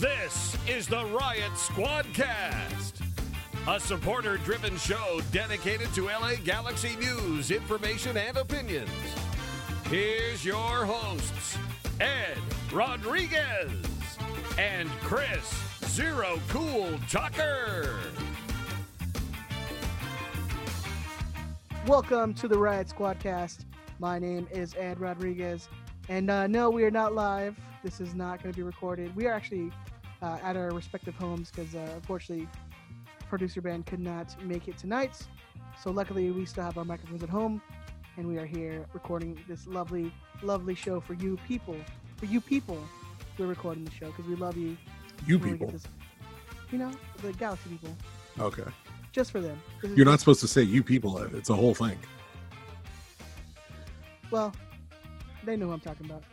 This is the Riot Squadcast, a supporter-driven show dedicated to LA Galaxy news, information, and opinions. Here's your hosts, Ed Rodriguez and Chris Zero Cool Tucker. Welcome to the Riot Squadcast. My name is Ed Rodriguez. And no, we are not live. This is not going to be recorded. We are actually at our respective homes because, unfortunately, producer Ben could not make it tonight. So luckily, we still have our microphones at home, and we are here recording this lovely, lovely show for you people. For you people, we're recording the show because we love you. You people. This, you know, the Galaxy people. Okay. Just for them. You're not supposed to say you people, Ed. It's a whole thing. Well... they know who I'm talking about.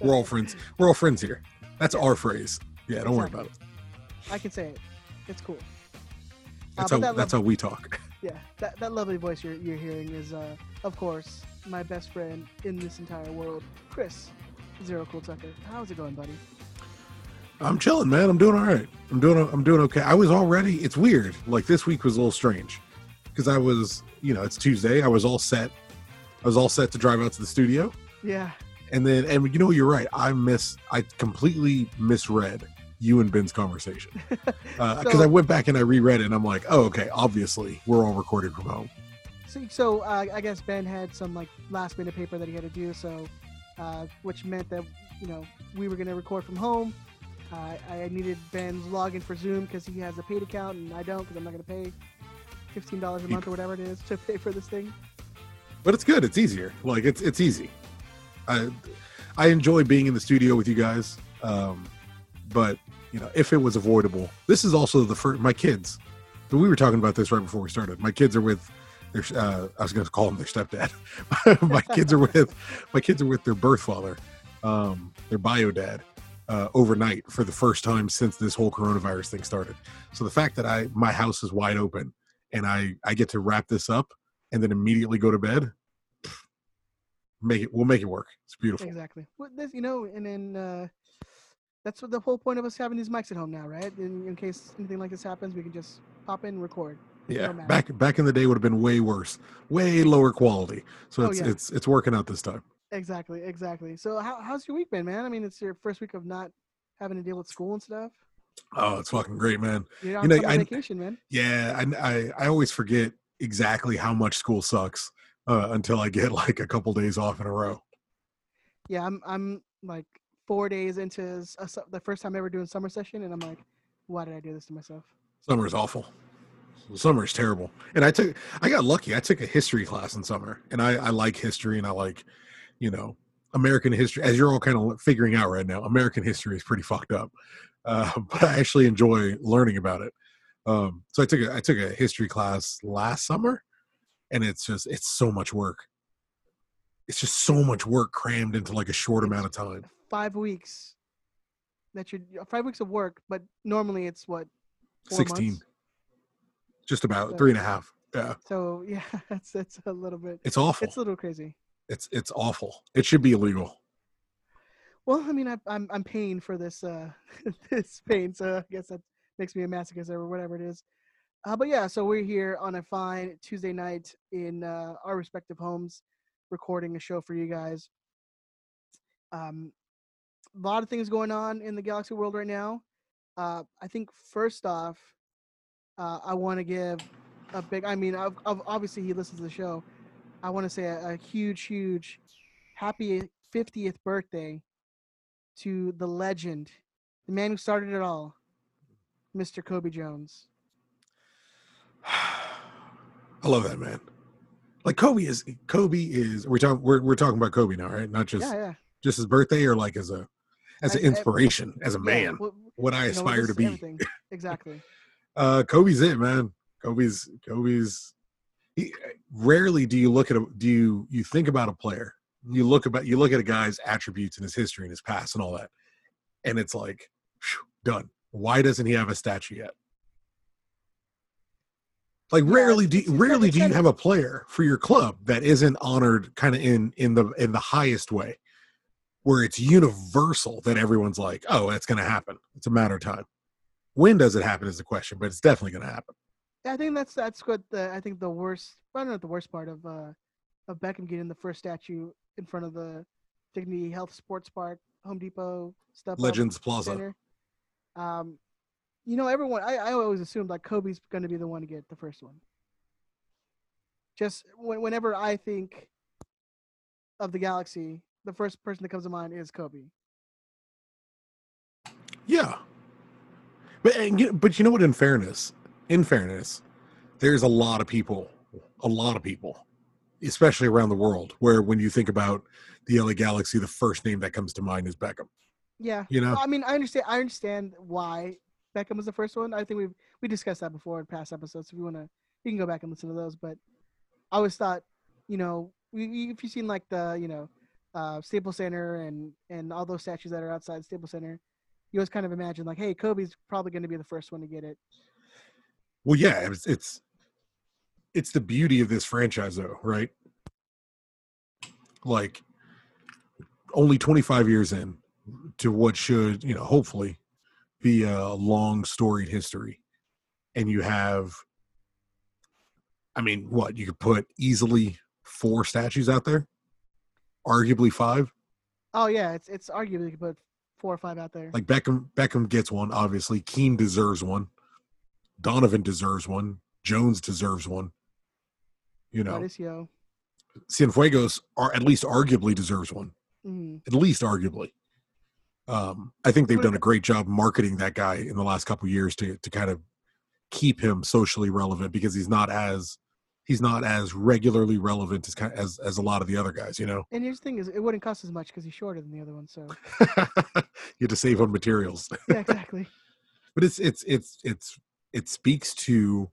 We're all friends. We're all friends here. That's our phrase. Yeah, don't worry about it. I can say it. It's cool. That's how we talk. Yeah, that lovely voice you're hearing is, of course, my best friend in this entire world, Chris Zero Cool Tucker. How's it going, buddy? I'm chilling, man. I'm doing all right. I'm doing okay. I was already. It's weird. Like this week was a little strange because I was, you know, it's Tuesday. I was all set. I was all set to drive out to the studio. Yeah. And you know, you're right. I completely misread you and Ben's conversation because so, I went back and I reread it and I'm like, oh, okay. Obviously we're all recorded from home. So I guess Ben had some like last minute paper that he had to do. So, which meant that, you know, we were going to record from home. I needed Ben's login for Zoom cause he has a paid account and I don't, cause I'm not going to pay $15 a month or whatever it is to pay for this thing. But it's good. It's easier. Like it's easy. I enjoy being in the studio with you guys. But you know, if it was avoidable, this is also the first. My kids. But we were talking about this right before we started. My kids are with their. I was going to call him their stepdad. My kids are with their birth father, their bio dad, overnight for the first time since this whole coronavirus thing started. So the fact that my house is wide open and I get to wrap this up. And then immediately go to bed. We'll make it work. It's beautiful. Exactly. Well, this, you know, and then that's what the whole point of us having these mics at home now, right? In case anything like this happens, we can just pop in and record. Yeah. Back in the day would have been way worse, way lower quality. So it's working out this time. Exactly. So how's your week been, man? I mean, it's your first week of not having to deal with school and stuff. Oh, it's fucking great, man. You're on vacation, man. Yeah, I always forget exactly how much school sucks until I get like a couple days off in a row. Yeah, I'm like 4 days into the first time ever doing summer session, and I'm like, why did I do this to myself? Summer is awful. Summer is terrible. And I got lucky. I took a history class in summer, and I like history, and I like, you know, American history. As you're all kind of figuring out right now, American history is pretty fucked up. But I actually enjoy learning about it. So I took a history class last summer, and it's so much work. It's just so much work crammed into like a short amount of time. 5 weeks. 5 weeks of work, but normally it's what? 4 months? 16. Just about 3.5. Yeah. So yeah, that's a little bit. It's awful. It's a little crazy. It's awful. It should be illegal. Well, I mean, I'm paying for this this pain, so I guess that's. Makes me a masochist or whatever it is. But yeah, so we're here on a fine Tuesday night in our respective homes recording a show for you guys. A lot of things going on in the Galaxy world right now. I think first off, I want to give a big, I mean, I've obviously he listens to the show. I want to say a huge happy 50th birthday to the legend, the man who started it all. Mr. Kobe Jones. I love that man. Like Kobe is. We're talking about Kobe now, right? Not just just his birthday, or like as an inspiration, as a man. Yeah, what I aspire to be. Everything. Exactly. Kobe's it, man. Kobe's. Rarely do you look at you think about a player. You look at a guy's attributes and his history and his past and all that, and it's like done. Why doesn't he have a statue yet? Like rarely do you have a player for your club that isn't honored kind of in the highest way. where it's universal that everyone's like, oh, that's going to happen. It's a matter of time. When does it happen is the question, but it's definitely going to happen. I think that's good. I think the worst, I don't know, the worst part of Beckham getting the first statue in front of the Dignity Health Sports Park, Home Depot stuff. Legends Plaza. Center. You know, everyone, I always assumed like Kobe's going to be the one to get the first one. Just whenever I think of the Galaxy, the first person that comes to mind is Kobe. Yeah. But you know what, in fairness, there's a lot of people, especially around the world, where when you think about the LA Galaxy, the first name that comes to mind is Beckham. Yeah. You know, well, I mean, I understand why Beckham was the first one. I think we discussed that before in past episodes. If you want to, you can go back and listen to those, but I always thought, you know, if you've seen like the, you know, Staples Center and all those statues that are outside Staples Center, you always kind of imagine like, hey, Kobe's probably going to be the first one to get it. Well, yeah, it's the beauty of this franchise, though, right? Like, only 25 years in to what should, you know, hopefully be a long, storied history, and you have, I mean, what, you could put easily 4 statues out there, arguably 5. Oh yeah, it's arguably you could put 4 or 5 out there. Like Beckham gets one, obviously. Keane deserves one. Donovan deserves one. Jones deserves one. You know, Cienfuegos are at least arguably deserves one. Mm-hmm. At least arguably. I think they've done a great job marketing that guy in the last couple of years to kind of keep him socially relevant, because he's not as regularly relevant as a lot of the other guys, you know? And here's the thing is, it wouldn't cost as much because he's shorter than the other one, so. You had to save on materials. Yeah, exactly. But it speaks to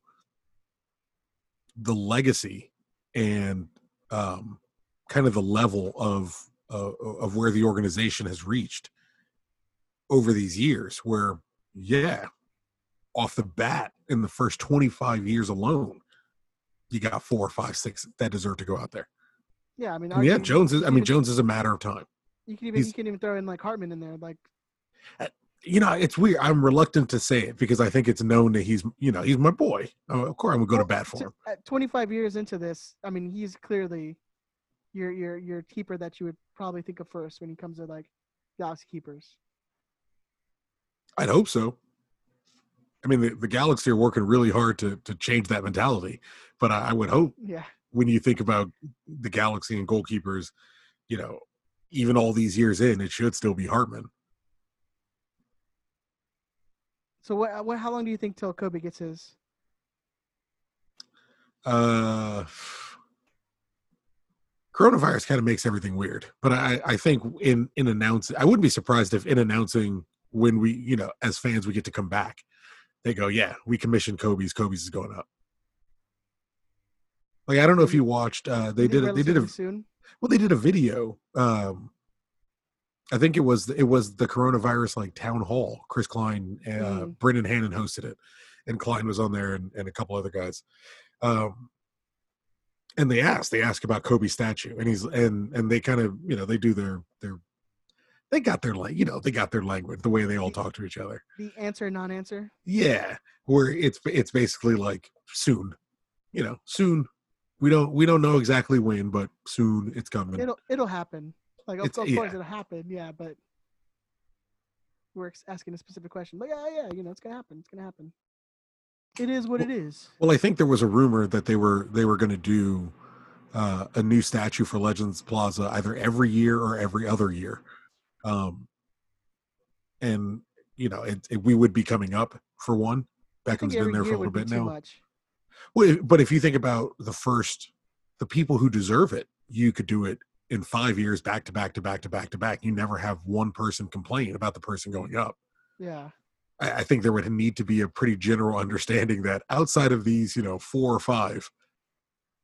the legacy and kind of the level of where the organization has reached over these years, where, yeah, off the bat in the first 25 years alone, you got 4, 5, 6 that deserve to go out there. Yeah, I mean, Jones is a matter of time. You can even throw in like Hartman in there, like. You know, it's weird. I'm reluctant to say it because I think it's known that he's my boy. Of course, I'm gonna go to bat for him. At 25 years into this, I mean, he's clearly your keeper that you would probably think of first when it comes to like Galaxy keepers. I'd hope so. I mean, the Galaxy are working really hard to change that mentality, but I would hope when you think about the Galaxy and goalkeepers, you know, even all these years in, it should still be Hartman. So what? How long do you think till Kobe gets his? Coronavirus kind of makes everything weird, but I think in announcing, I wouldn't be surprised if in announcing when we, you know, as fans, we get to come back, they go, yeah, we commissioned Kobe's. Kobe's is going up. Like, I don't know if you watched. They did a video. I think it was the coronavirus like town hall. Chris Klein, Brendan Hannon hosted it, and Klein was on there and a couple other guys. And they ask about Kobe's statue, and he's and they kind of, you know, they do their they got their language, the way they all talk to each other. The answer, non-answer. Yeah, where it's basically like soon, you know, soon. We don't know exactly when, but soon it's coming. It'll happen. Like, of course it'll happen, yeah. But we're asking a specific question. Like, yeah, you know, it's gonna happen. It's gonna happen. It is what it is. Well, I think there was a rumor that they were gonna do a new statue for Legends Plaza either every year or every other year. And you know, we would be coming up for one. Beckham's been there for a little bit now. Well, but if you think about the people who deserve it, you could do it in 5 years, back to back to back to back to back. You never have one person complain about the person going up. Yeah. I think there would need to be a pretty general understanding that outside of these, you know, 4 or 5,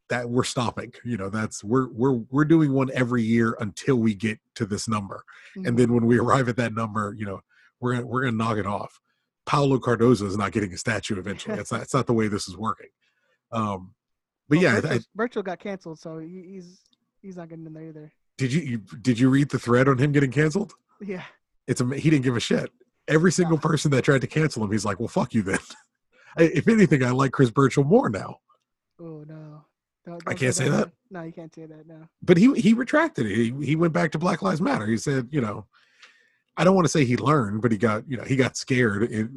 that we're stopping, you know, that's we're doing one every year until we get to this number. Mm-hmm. And then when we arrive at that number, you know, we're going to knock it off. Paulo Cardozo is not getting a statue eventually. That's not the way this is working. But Virgil got canceled. So he's not getting in there either. Did you read the thread on him getting canceled? Yeah. He didn't give a shit. Every single person that tried to cancel him, he's like, well, fuck you then. If anything, I like Chris Birchall more now. Oh, no. I can't say that. No, you can't say that now. But he retracted it. He went back to Black Lives Matter. He said, you know, I don't want to say he learned, but he got scared,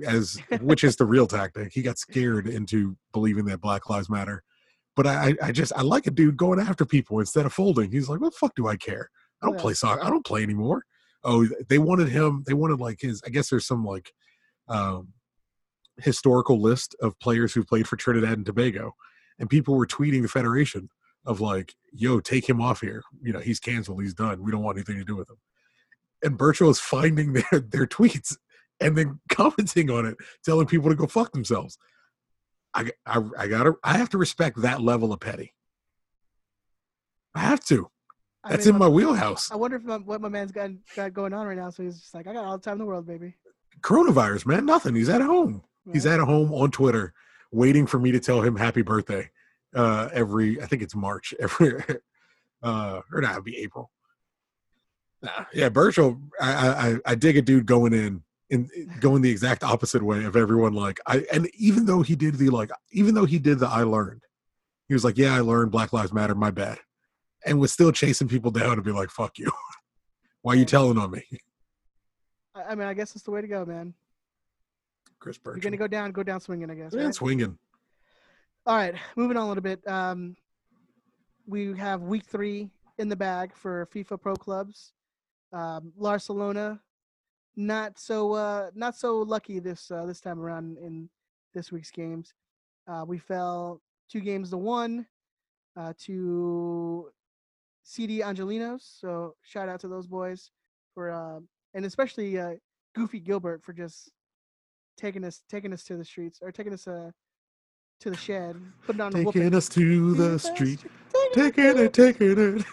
which is the real tactic. He got scared into believing that Black Lives Matter. But I like a dude going after people instead of folding. He's like, what the fuck do I care? I don't play soccer. I don't play anymore. Oh, they wanted him. They wanted like his, I guess there's some like historical list of players who played for Trinidad and Tobago. And people were tweeting the Federation of like, yo, take him off here. You know, he's canceled. He's done. We don't want anything to do with him. And Birchall is finding their tweets and then commenting on it, telling people to go fuck themselves. I have to respect that level of petty. I have to. That's in my wheelhouse. I wonder what my man's got going on right now. So he's just like, I got all the time in the world, baby. Coronavirus, man. Nothing. He's at home. Right. He's at home on Twitter waiting for me to tell him happy birthday I think it's March. It'd be April. Yeah, Birchall, I dig a dude going in. And going the exact opposite way of everyone, even though he did the I learned, he was like, yeah, I learned Black Lives Matter, my bad, and was still chasing people down to be like, fuck you, why are you telling on me? I mean, I guess it's the way to go, man. Chris Birchall, you're gonna go down swinging, I guess. Yeah, right? Swinging. All right, moving on a little bit. We have week 3 in the bag for FIFA Pro Clubs. Barcelona. Not so lucky this time around in this week's games. We fell 2-1 to CD Angelinos. So shout out to those boys for and especially Goofy Gilbert for just taking us to the streets, or taking us to the shed, putting on a whooping. Taking us to the street, taking it.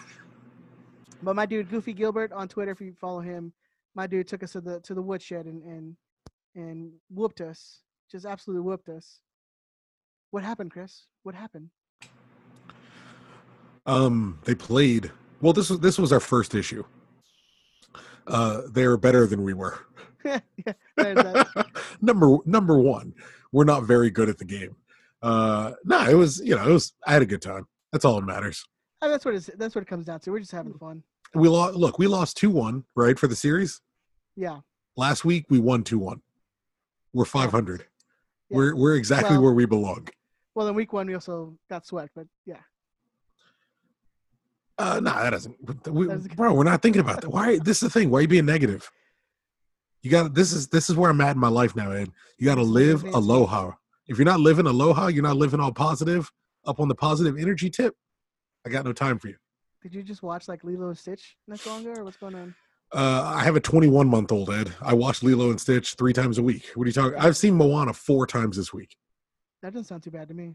But my dude Goofy Gilbert on Twitter, if you follow him. My dude took us to the woodshed and whooped us, just absolutely whooped us. What happened, Chris? What happened? They played well. This was our first issue. They were better than we were. Yeah, there's that. Number one, we're not very good at the game. I had a good time. That's all that matters. I mean, that's what it comes down to. We're just having fun. We lost 2-1, right, for the series? Yeah. Last week, we won 2-1. We're 500. Yeah. We're exactly where we belong. Well, in week 1, we also got swept, but yeah. That doesn't. Bro, we're not thinking about that. Why? This is the thing. Why are you being negative? This is where I'm at in my life now, Ed. You got to live aloha. If you're not living aloha, you're not living all positive, up on the positive energy tip. I got no time for you. Did you just watch like Lilo and Stitch not so long ago, or what's going on? I have a 21-month-old, Ed. I watch Lilo and Stitch 3 times a week. What are you talking? I've seen Moana 4 times this week. That doesn't sound too bad to me.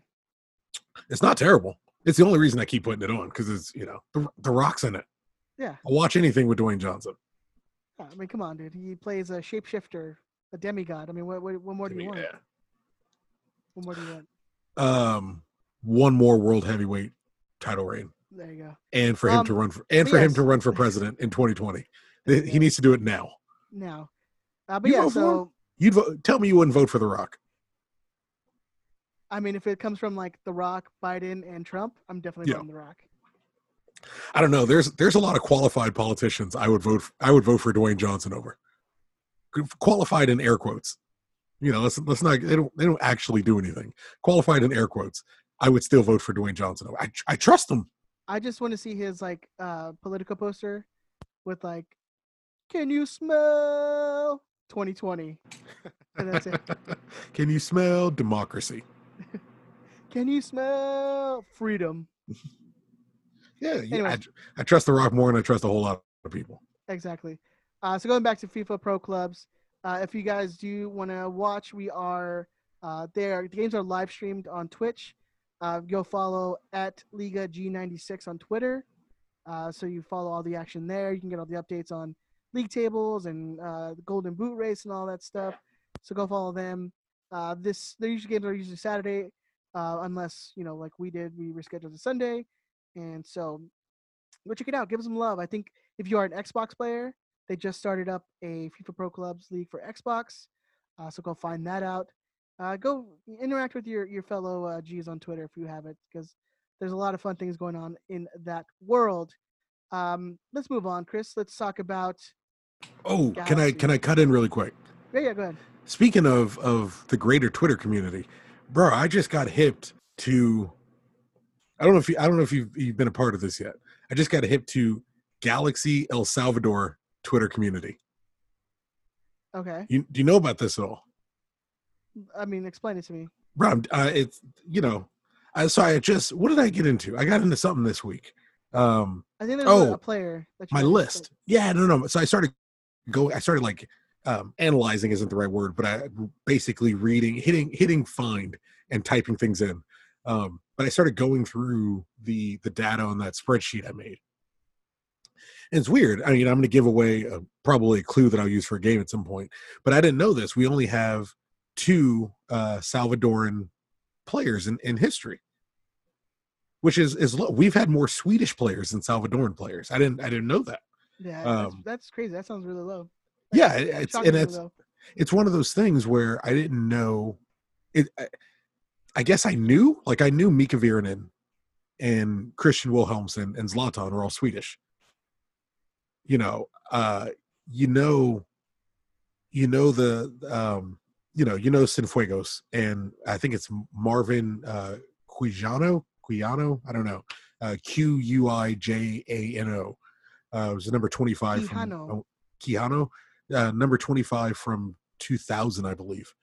It's not terrible. It's the only reason I keep putting it on, because it's, you know, the Rock's in it. Yeah. I'll watch anything with Dwayne Johnson. Yeah, I mean, come on, dude. He plays a shapeshifter, a demigod. I mean, what more do you want? Yeah. What more do you want? One more world heavyweight title reign. There you go. And for him to run for, president in 2020, he needs to do it now. Now, tell me you wouldn't vote for The Rock. I mean, if it comes from like The Rock, Biden, and Trump, I'm definitely voting The Rock. I don't know. There's a lot of qualified politicians. I would vote for Dwayne Johnson over. Qualified in air quotes. You know, let's not. They don't actually do anything. Qualified in air quotes. I would still vote for Dwayne Johnson over. I trust him. I just want to see his like Politico poster with like, can you smell 2020? And that's it. Can you smell democracy? Can you smell freedom? Yeah. Anyway. I trust The Rock more than I trust a whole lot of people. Exactly. So going back to FIFA Pro Clubs, if you guys do want to watch, we are there. The games are live streamed on Twitch. Go follow at Liga G96 on Twitter. So you follow all the action there. You can get all the updates on league tables and the Golden Boot Race and all that stuff. So go follow them. Their usual games are usually Saturday, unless, like we did, we rescheduled to Sunday. And so Go check it out. Give them some love. I think if you are an Xbox player, they just started up a FIFA Pro Clubs League for Xbox. So go find that out. Go interact with your fellow Gs on Twitter if you have it, because there's a lot of fun things going on in that world. Let's move on, Chris. Let's talk about. Oh, Galaxy. Can I cut in really quick? Yeah, go ahead. Speaking of the greater Twitter community, bro, I just got hipped to. I don't know if you've been a part of this yet. I just got hipped to Galaxy El Salvador Twitter community. Okay. Do you know about this at all? I mean, explain it to me. Bro, it's, you know, what did I get into? I got into something this week. I think there's a player. That my list. Yeah, no. So I started analyzing isn't the right word, but I basically reading, hitting find and typing things in. But I started going through the data on that spreadsheet I made. And it's weird. I mean, I'm going to give away probably a clue that I'll use for a game at some point, but I didn't know this. We only have 2 Salvadoran players in history, which is low. We've had more Swedish players than Salvadoran players. I didn't know that. Yeah, that's crazy. That sounds really low. It's one of those things where I didn't know it. I guess I knew Mika Virtanen and Christian Wilhelmsson and Zlatan were all Swedish. Cienfuegos, and I think it's Marvin Quijano. I don't know. Q-U-I-J-A-N-O. It was number 25 Quijano. Number 25 from 2000, I believe.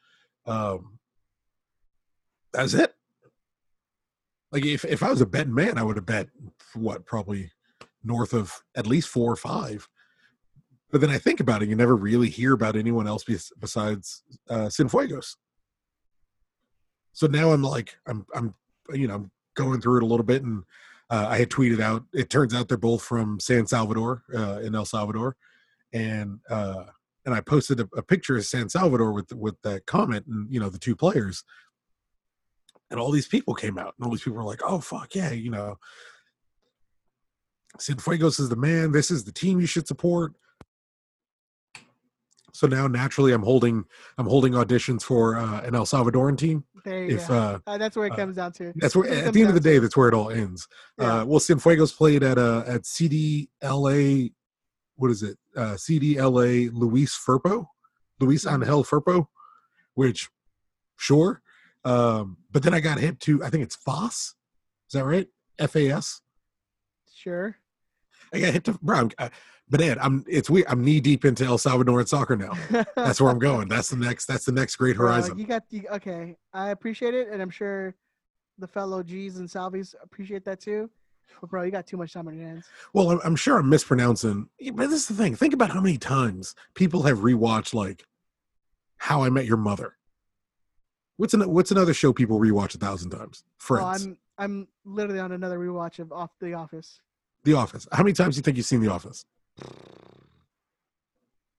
That's it. Like if I was a betting man, I would have bet probably north of at least 4 or 5. But then I think about it, you never really hear about anyone else besides Cienfuegos. So now I'm like, I'm going through it a little bit, and I had tweeted out. It turns out they're both from San Salvador in El Salvador, and I posted a picture of San Salvador with that comment, and the 2 players. And all these people came out, and all these people were like, oh, fuck, yeah, Cienfuegos is the man. This is the team you should support. So now, naturally, I'm holding auditions for an El Salvadoran team. There you go. That's where it comes down to. That's where, at the end of the day, that's where it all ends. Yeah. Well, Cienfuegos played at CDLA, what is it? CDLA Luis Angel Firpo, which, sure. But then I got hit to, I think it's FAS. Is that right? FAS? Sure. I got hit to, it's weird. I'm knee deep into El Salvadoran soccer now. That's where I'm going. That's the next great horizon. Okay. I appreciate it. And I'm sure the fellow G's and Salvies appreciate that too. But bro, you got too much time on your hands. Well, I'm sure I'm mispronouncing. But this is the thing. Think about how many times people have rewatched, like, How I Met Your Mother. What's another show people rewatch 1,000 times? Friends. Oh, I'm literally on another rewatch of The Office. The Office. How many times do you think you've seen The Office?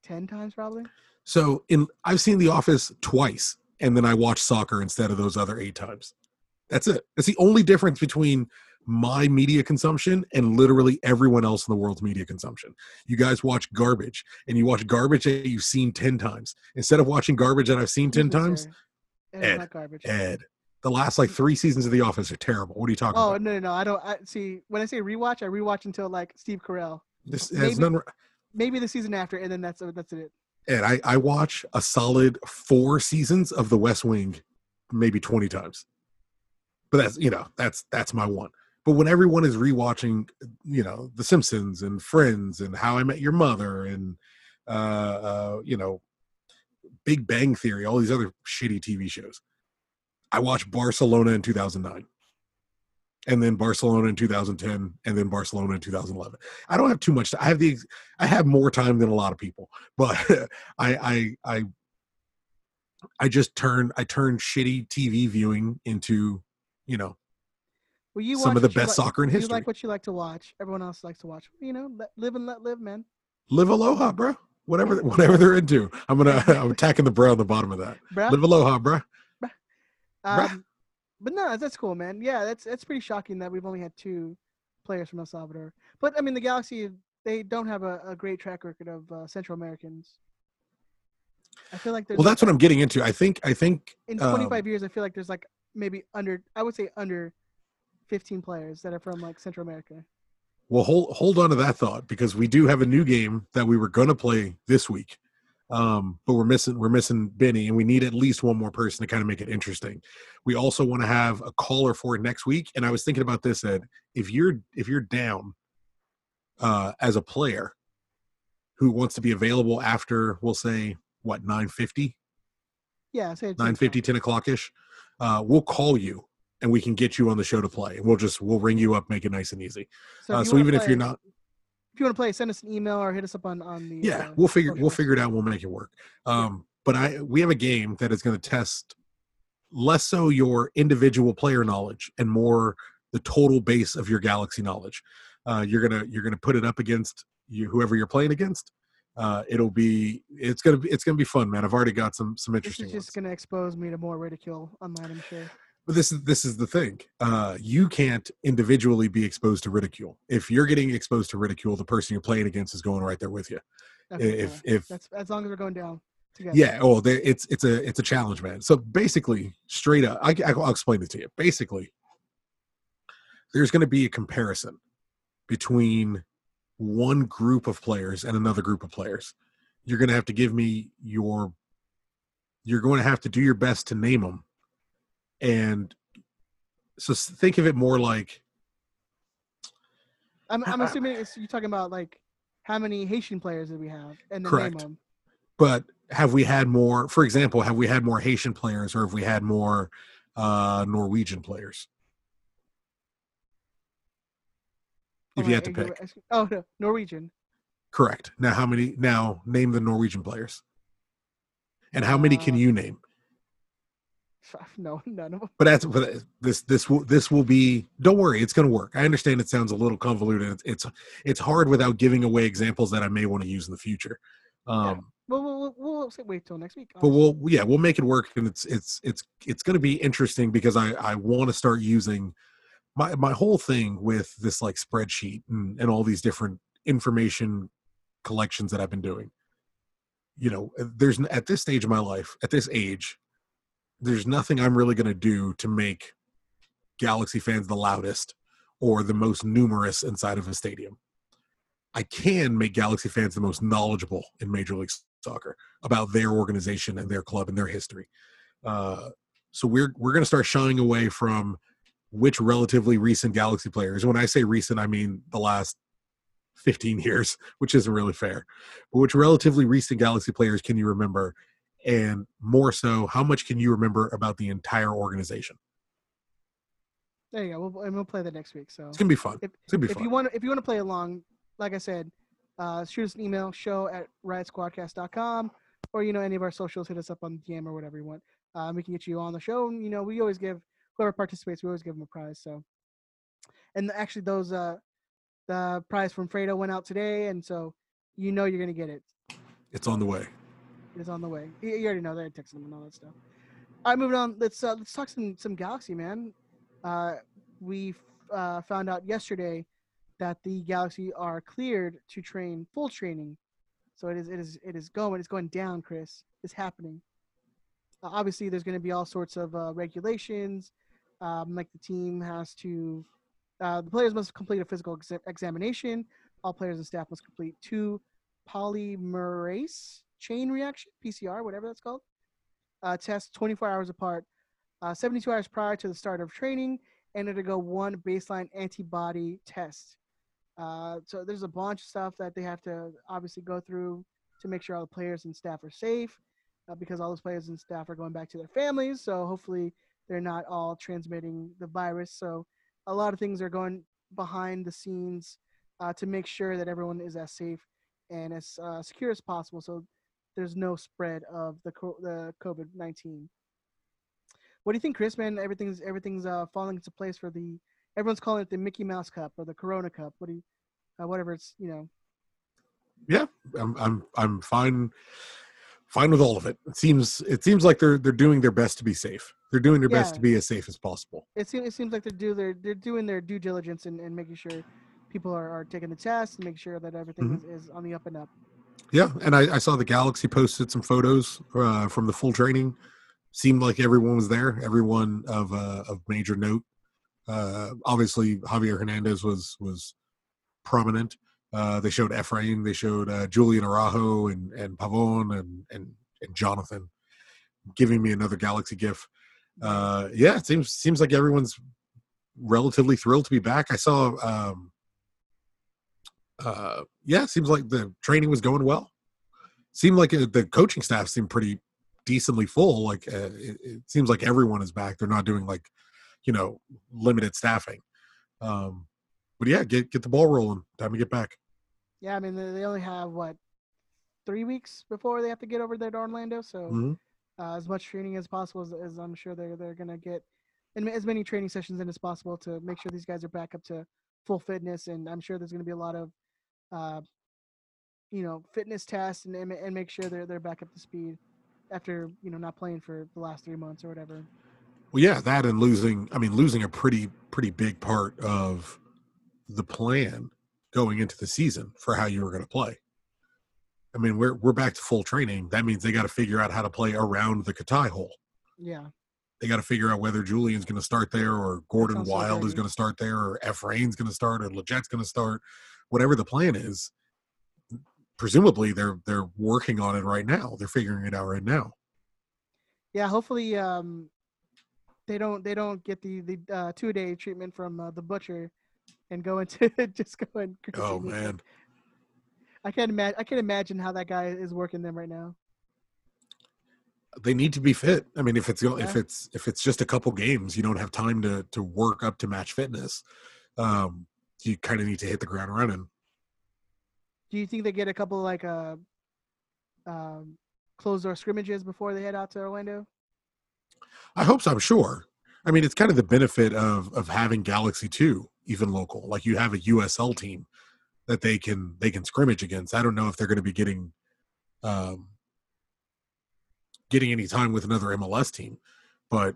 10 times probably. So I've seen The Office twice, and then I watch soccer instead of those other 8 times. That's it. That's the only difference between my media consumption and literally everyone else in the world's media consumption. You guys watch garbage, and you watch garbage that you've seen 10 times. Instead of watching garbage that I've seen 10 times... Ed, the last 3 seasons of The Office are terrible. What are you talking about? Oh, no. I see. When I say rewatch, I rewatch until Steve Carell. This has maybe the season after, and then that's it. Ed, I watch a solid 4 seasons of The West Wing, maybe 20 times. But that's my one. But when everyone is rewatching, The Simpsons and Friends and How I Met Your Mother and Big Bang Theory, all these other shitty TV shows. I watched Barcelona in 2009, and then Barcelona in 2010, and then Barcelona in 2011. I don't have too much. I have more time than a lot of people, but I just turn shitty TV viewing into, some of the best soccer in history. You like what you like to watch. Everyone else likes to watch. Live and let live, man. Live aloha, bro. Whatever they're into, I'm tacking the bro on the bottom of that. Bruh. Live aloha, bruh. Bruh. But no, that's cool, man. Yeah, that's pretty shocking that we've only had 2 players from El Salvador. But, I mean, the Galaxy, they don't have a great track record of Central Americans. I feel like there's... Well, that's what I'm getting into. I think in 25 years, I feel like there's like maybe under 15 players that are from like Central America. Well, hold on to that thought, because we do have a new game that we were going to play this week. But we're missing Benny, and we need at least one more person to kind of make it interesting. We also want to have a caller for next week. And I was thinking about this, Ed, if you're down as a player who wants to be available after, we'll say, what, 9:50? Yeah, say 9:50, 10 o'clock-ish. We'll call you, and we can get you on the show to play. We'll ring you up, make it nice and easy. If you want to play, send us an email or hit us up on the. Yeah, we'll figure it out. We'll make it work. But we have a game that is going to test less so your individual player knowledge and more the total base of your Galaxy knowledge. You're gonna put it up against whoever you're playing against. It's gonna be fun, man. I've already got some interesting. This is just ones. Gonna expose me to more ridicule online, I'm sure. But this is the thing. You can't individually be exposed to ridicule. If you're getting exposed to ridicule, the person you're playing against is going right there with you. Okay, if that's, as long as we're going down together. Yeah. Oh, it's a challenge, man. So basically, straight up, I'll explain it to you. Basically, there's going to be a comparison between one group of players and another group of players. You're going to have to give me you're going to have to do your best to name them. And so think of it more like. I'm assuming you're talking about like how many Haitian players did we have? And then correct. Name them. But have we had more, for example, have we had more Haitian players, or have we had more Norwegian players? If you had to pick. Oh, no, Norwegian. Correct. Now, how many? Now, name the Norwegian players. And how many can you name? No, none of them. But that's this will be. Don't worry, it's going to work. I understand it sounds a little convoluted. It's hard without giving away examples that I may want to use in the future. Yeah. We'll wait till next week. Honestly. But we'll make it work, and it's going to be interesting because I want to start using my whole thing with this like spreadsheet and all these different information collections that I've been doing. You know, there's at this stage of my life, at this age. There's nothing I'm really going to do to make Galaxy fans the loudest or the most numerous inside of a stadium. I can make Galaxy fans the most knowledgeable in Major League Soccer about their organization and their club and their history. So we're going to start shying away from which relatively recent Galaxy players. When I say recent, I mean the last 15 years, which isn't really fair. But which relatively recent Galaxy players can you remember? And more so, how much can you remember about the entire organization? There you go. We'll play that next week. So it's gonna be fun. If you want to play along, like I said, shoot us an email, show@riotsquadcast.com, or any of our socials. Hit us up on DM or whatever you want. We can get you on the show. And, we always give whoever participates. We always give them a prize. So, and actually, those the prize from Fredo went out today, and so you're gonna get it. It's on the way. Is on the way. You already know that I texted him and all that stuff. All right, moving on. Let's talk some Galaxy, man. We found out yesterday that the Galaxy are cleared to train full training, so it's going down, Chris. It's happening. Obviously, there's going to be all sorts of regulations, like the team has to. The players must complete a physical examination. All players and staff must complete 2 polymerase chain reaction, PCR, whatever that's called, tests 24 hours apart, 72 hours prior to the start of training, and undergo 1 baseline antibody test. So there's a bunch of stuff that they have to obviously go through to make sure all the players and staff are safe, because all those players and staff are going back to their families, so hopefully they're not all transmitting the virus. So a lot of things are going behind the scenes to make sure that everyone is as safe and as secure as possible. So there's no spread of the COVID-19. What do you think, Chris? Man, everything's falling into place for the. Everyone's calling it the Mickey Mouse Cup or the Corona Cup. What do you, whatever it's. Yeah, I'm fine. fine with all of it. It seems like they're doing their best to be safe. They're doing their best to be as safe as possible. It seems like they're doing their due diligence and making sure people are taking the test and make sure that everything is on the up and up. Yeah, and I saw the Galaxy posted some photos from the full training. Seemed like everyone was there. Everyone of major note. Obviously, Javier Hernandez was prominent. They showed Efrain, they showed Julian Araujo and Pavon and Jonathan, giving me another Galaxy GIF. It seems like everyone's relatively thrilled to be back. I saw, it seems like the training was going well. Seemed like the coaching staff seemed pretty decently full. Like it seems like everyone is back. They're not doing limited staffing. But yeah, get the ball rolling. Time to get back. Yeah, I mean, they only have, 3 weeks before they have to get over there to Orlando. So as much training as possible as I'm sure they're going to get in as many training sessions in as possible to make sure these guys are back up to full fitness. And I'm sure there's going to be a lot of, fitness tests and make sure they're back up to speed after, not playing for the last 3 months or whatever. Well, yeah, that and losing a pretty big part of the plan going into the season for how you were going to play. I mean, we're back to full training. That means they got to figure out how to play around the Katai hole. Yeah. They got to figure out whether Julian's going to start there or Gordon Wilde is going to start there or Efrain's going to start or Legette's going to start, whatever the plan is. Presumably they're working on it right now. They're figuring it out right now. Yeah. Hopefully they don't get the 2-day treatment from the butcher and go into just going crazy. Oh man, I can't imagine how that guy is working them right now. They need to be fit. I mean, if it's just a couple games, you don't have time to work up to match fitness. You kind of need to hit the ground running. Do you think they get a couple closed door scrimmages before they head out to Orlando? I hope so. I'm sure. I mean, it's kind of the benefit of having Galaxy 2, even local. Like you have a USL team that they can scrimmage against. I don't know if they're going to be getting any time with another MLS team, but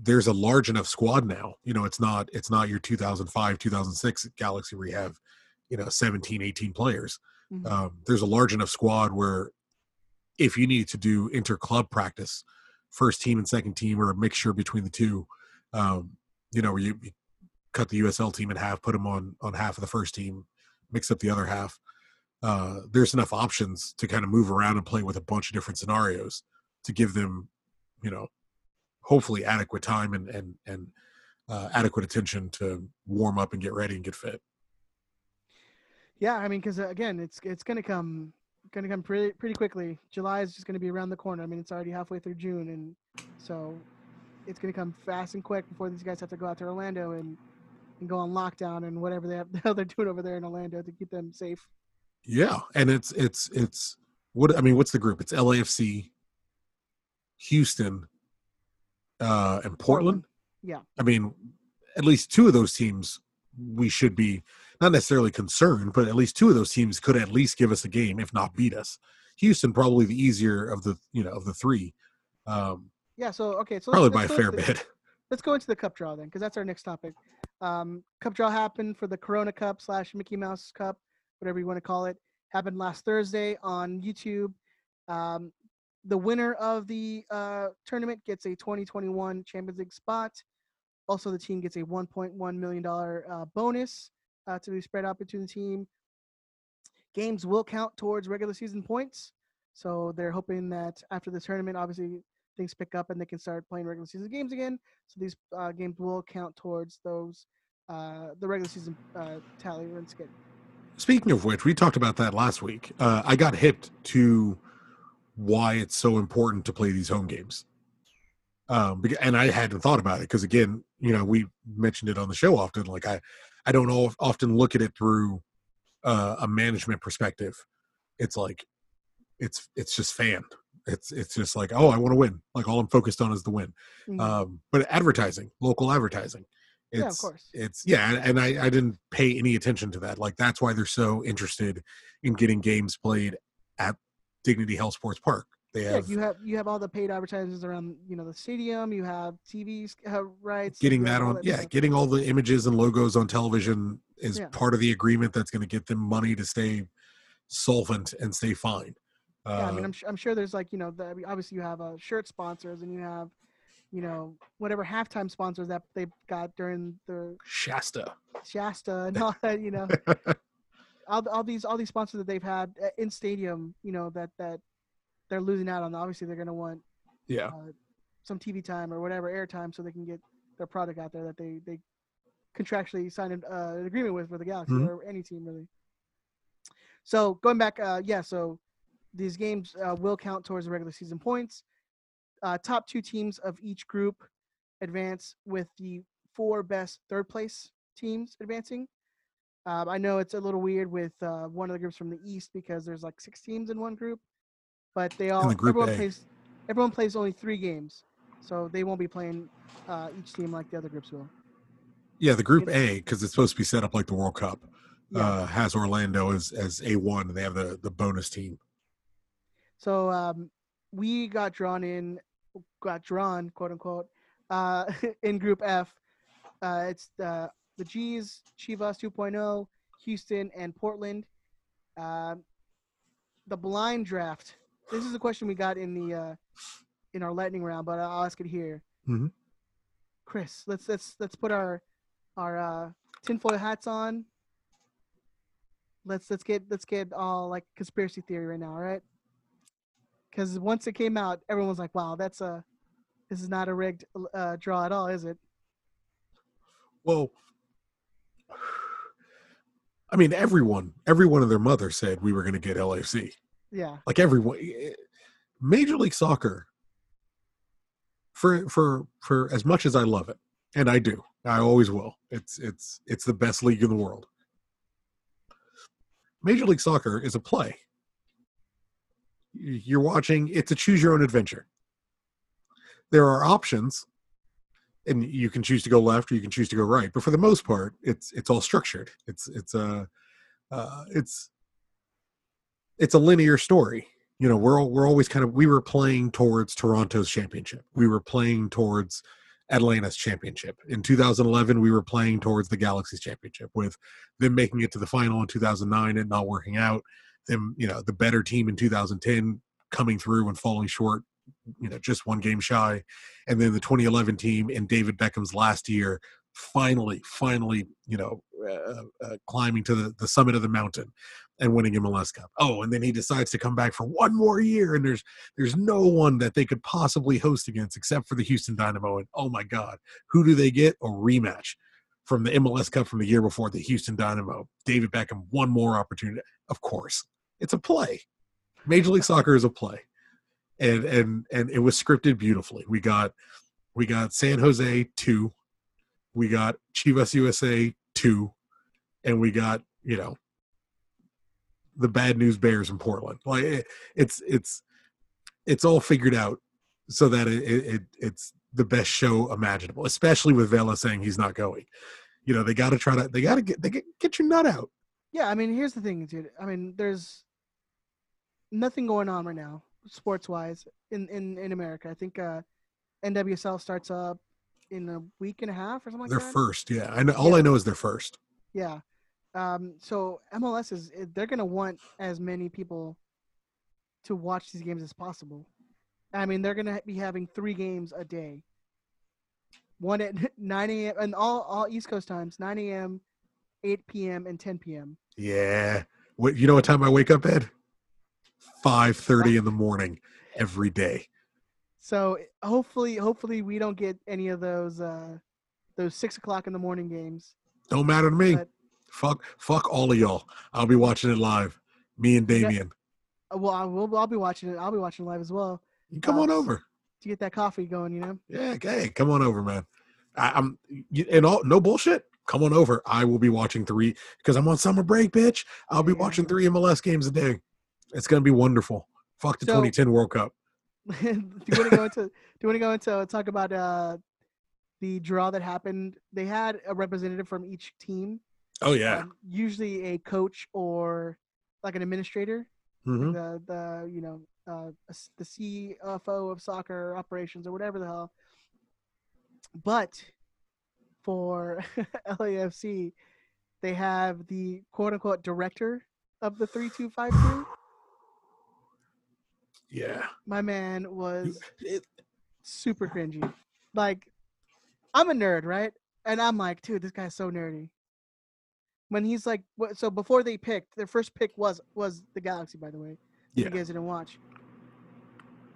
there's a large enough squad now. It's not your 2005, 2006 Galaxy where you have 17, 18 players. Mm-hmm. There's a large enough squad where if you need to do inter-club practice, first team and second team, or a mixture between the two, where you cut the USL team in half, put them on half of the first team, mix up the other half. There's enough options to kind of move around and play with a bunch of different scenarios to give them, hopefully adequate time and adequate attention to warm up and get ready and get fit. Yeah, I mean, because again, it's going to come. Going to come pretty quickly. July is just going to be around the corner. I mean, it's already halfway through June, and so it's going to come fast and quick before these guys have to go out to Orlando and go on lockdown and whatever they're doing over there in Orlando to keep them safe. Yeah, and it's what I mean. What's the group? It's LAFC, Houston, and Portland. Yeah, I mean, at least two of those teams we should be. Not necessarily concerned, but at least two of those teams could at least give us a game, if not beat us. Houston probably the easier of the of the three. So probably by a fair bit. Let's go into the cup draw then, because that's our next topic. Cup draw happened for the Corona Cup / Mickey Mouse Cup, whatever you want to call it. Happened last Thursday on YouTube. The winner of the tournament gets a 2021 Champions League spot. Also, the team gets a $1.1 million bonus. To be spread out between the team. Games will count towards regular season points. So they're hoping that after the tournament, obviously things pick up and they can start playing regular season games again. So these games will count towards those, the regular season tally. Speaking of which, we talked about that last week. I got hipped to why it's so important to play these home games. And I hadn't thought about it because, again, we mentioned it on the show often. Like I don't often look at it through a management perspective. It's like, it's just fan. It's just like, oh, I want to win. Like all I'm focused on is the win. Mm-hmm. But advertising, local advertising. Yeah, of course. And I didn't pay any attention to that. Like that's why they're so interested in getting games played at Dignity Health Sports Park. They have, you have all the paid advertisements around, you know, the stadium. You have TV rights. Getting that on, getting all the images and logos on television is part of the agreement that's going to get them money to stay solvent and stay fine. Yeah, I mean, I'm sure there's like, you know, obviously you have shirt sponsors and you have, you know, whatever halftime sponsors that they got during the Shasta and all that, you know, all these sponsors that they've had in stadium, you know, that they're losing out on. Obviously they're going to want some TV time or whatever airtime so they can get their product out there that they contractually signed an agreement with for the Galaxy or any team really. So going back, so these games will count towards the regular season points. Top two teams of each group advance with the four best third place teams advancing. I know it's a little weird with one of the groups from the East because there's like six teams in one group. But everyone plays only three games, so they won't be playing each team like the other groups will. Yeah, the Group A, because it's supposed to be set up like the World Cup, has Orlando as A1, and they have the bonus team. So we got drawn, quote unquote, in Group F. It's the G's, Chivas 2.0, Houston, and Portland. The blind draft. This is a question we got in the in our lightning round, but I'll ask it here. Mm-hmm. Chris, let's put our tinfoil hats on. Let's get all like conspiracy theory right now, all right? Because once it came out, everyone's like, "Wow, this is not a rigged draw at all, is it?" Well, I mean, everyone and their mother said we were going to get LAFC. Yeah. Like everyone, Major League Soccer, for as much as I love it, and I do, I always will. It's the best league in the world. Major League Soccer is a play. You're watching, it's a choose your own adventure. There are options, and you can choose to go left or you can choose to go right. But for the most part, it's all structured. It's a linear story. You know, we're always we were playing towards Toronto's championship. We were playing towards Atlanta's championship. In 2011, we were playing towards the Galaxy's championship with them making it to the final in 2009 and not working out. Them, you know, the better team in 2010 coming through and falling short, you know, just one game shy. And then the 2011 team in David Beckham's last year finally, you know, climbing to the summit of the mountain and winning MLS Cup. Oh, and then he decides to come back for one more year, and there's no one that they could possibly host against except for the Houston Dynamo. And, oh, my God, who do they get? A rematch from the MLS Cup from the year before, the Houston Dynamo. David Beckham, one more opportunity. Of course. It's a play. Major League Soccer is a play. And it was scripted beautifully. We got San Jose 2. We got Chivas USA 2, and we got, you know, the Bad News Bears in Portland. Like it's all figured out so that it's the best show imaginable. Especially with Vela saying he's not going. You know, they gotta get your nut out. Yeah, I mean, here's the thing, dude. I mean, there's nothing going on right now, sports-wise, in America. I think NWSL starts up in a week and a half or something like that. They're first, yeah. I know, I know is they're first. Yeah. So MLS they're going to want as many people to watch these games as possible. I mean, they're going to be having three games a day. One at 9 a.m. and all East Coast times, 9 a.m., 8 p.m. and 10 p.m. Yeah. What, you know what time I wake up, Ed? 5:30 in the morning every day. So hopefully we don't get any of those 6:00 in the morning games. Don't matter to me. But fuck all of y'all. I'll be watching it live. Me and Damien. Yeah. Well, I'll be watching it. I'll be watching live as well. You come on over to get that coffee going, you know? Yeah. Okay. Come on over, man. No bullshit. Come on over. I will be watching three because I'm on summer break, bitch. I'll be watching three MLS games a day. It's going to be wonderful. Fuck the 2010 World Cup. Do you want to go into talk about the draw that happened? They had a representative from each team. Oh yeah. Usually a coach or like an administrator. Mm-hmm. The the CFO of soccer operations or whatever the hell. But for LAFC, they have the quote-unquote director of the 3-2-5 crew. Yeah. My man was super cringy. Like, I'm a nerd, right? And I'm like, dude, this guy's so nerdy. When he's like, so before they picked, their first pick was the Galaxy, by the way. Yeah. You guys didn't watch.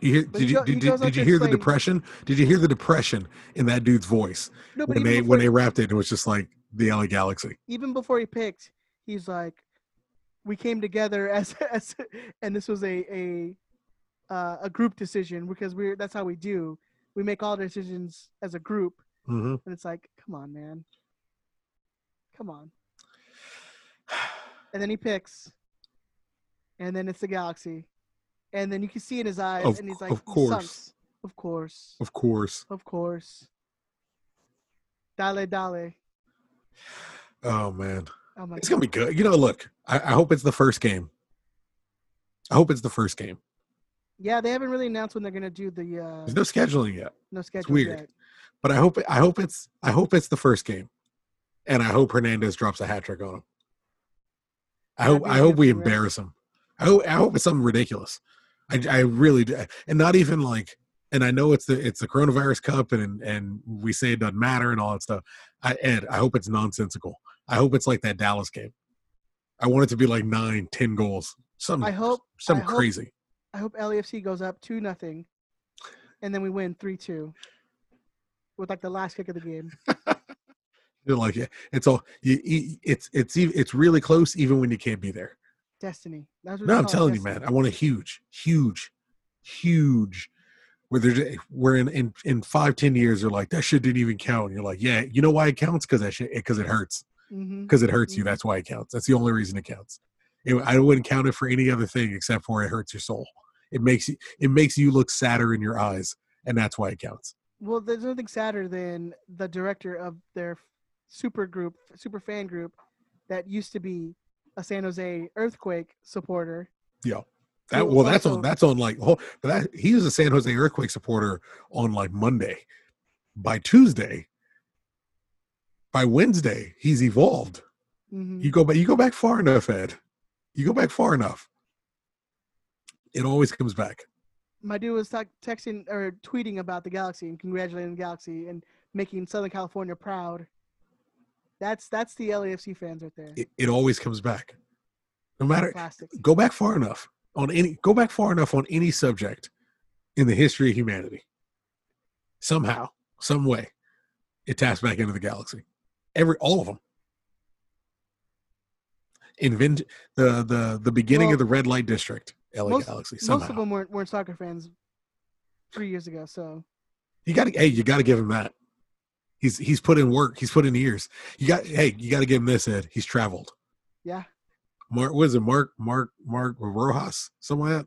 Did you hear the depression? Did you hear the depression in that dude's voice when they wrapped it? And it was just like the LA Galaxy. Even before he picked, he's like, "We came together as and this was a group decision because that's how we do. We make all decisions as a group." Mm-hmm. And it's like, come on, man, come on. And then he picks, and then it's the Galaxy. And then you can see in his eyes, and he's like, Of course. Dale, dale. Oh, man. Oh, it's going to be good. You know, look, I hope it's the first game. Yeah, they haven't really announced when they're going to do the – There's no scheduling yet. It's weird. But I hope it's the first game. And I hope Hernandez drops a hat trick on him. I hope we embarrass him. I hope it's something ridiculous. I really do. And not even like, and I know it's the coronavirus cup and we say it doesn't matter and all that stuff. I hope it's nonsensical. I hope it's like that Dallas game. I want it to be like 9-10 goals. Something crazy. I hope LAFC goes up 2-0 and then we win 3-2 with like the last kick of the game. You're like, yeah, it's really close even when you can't be there. Destiny. That's what I'm telling destiny. You, man. I want a huge. Where in 5-10 years, they're like, that shit didn't even count. And you're like, yeah, you know why it counts? Because it hurts. Because it hurts you. That's why it counts. That's the only reason it counts. I wouldn't count it for any other thing except for it hurts your soul. It makes you look sadder in your eyes, and that's why it counts. Well, there's nothing sadder than the director of their super fan group, that used to be a San Jose Earthquake supporter. Yeah. He was a San Jose Earthquake supporter on like Monday. By Wednesday, he's evolved. Mm-hmm. You go back far enough, Ed. It always comes back. My dude was texting or tweeting about the Galaxy and congratulating the Galaxy and making Southern California proud. That's the LAFC fans right there. It always comes back. No matter – go back far enough on any subject in the history of humanity. Somehow, some way, it taps back into the Galaxy. All of them. The beginning of the red light district, LA Galaxy. Somehow. Most of them weren't soccer fans 3 years ago, so you gotta give them that. He's put in work. He's put in years. You got to give him this, Ed. He's traveled. Yeah. Mark Rojas, something like that.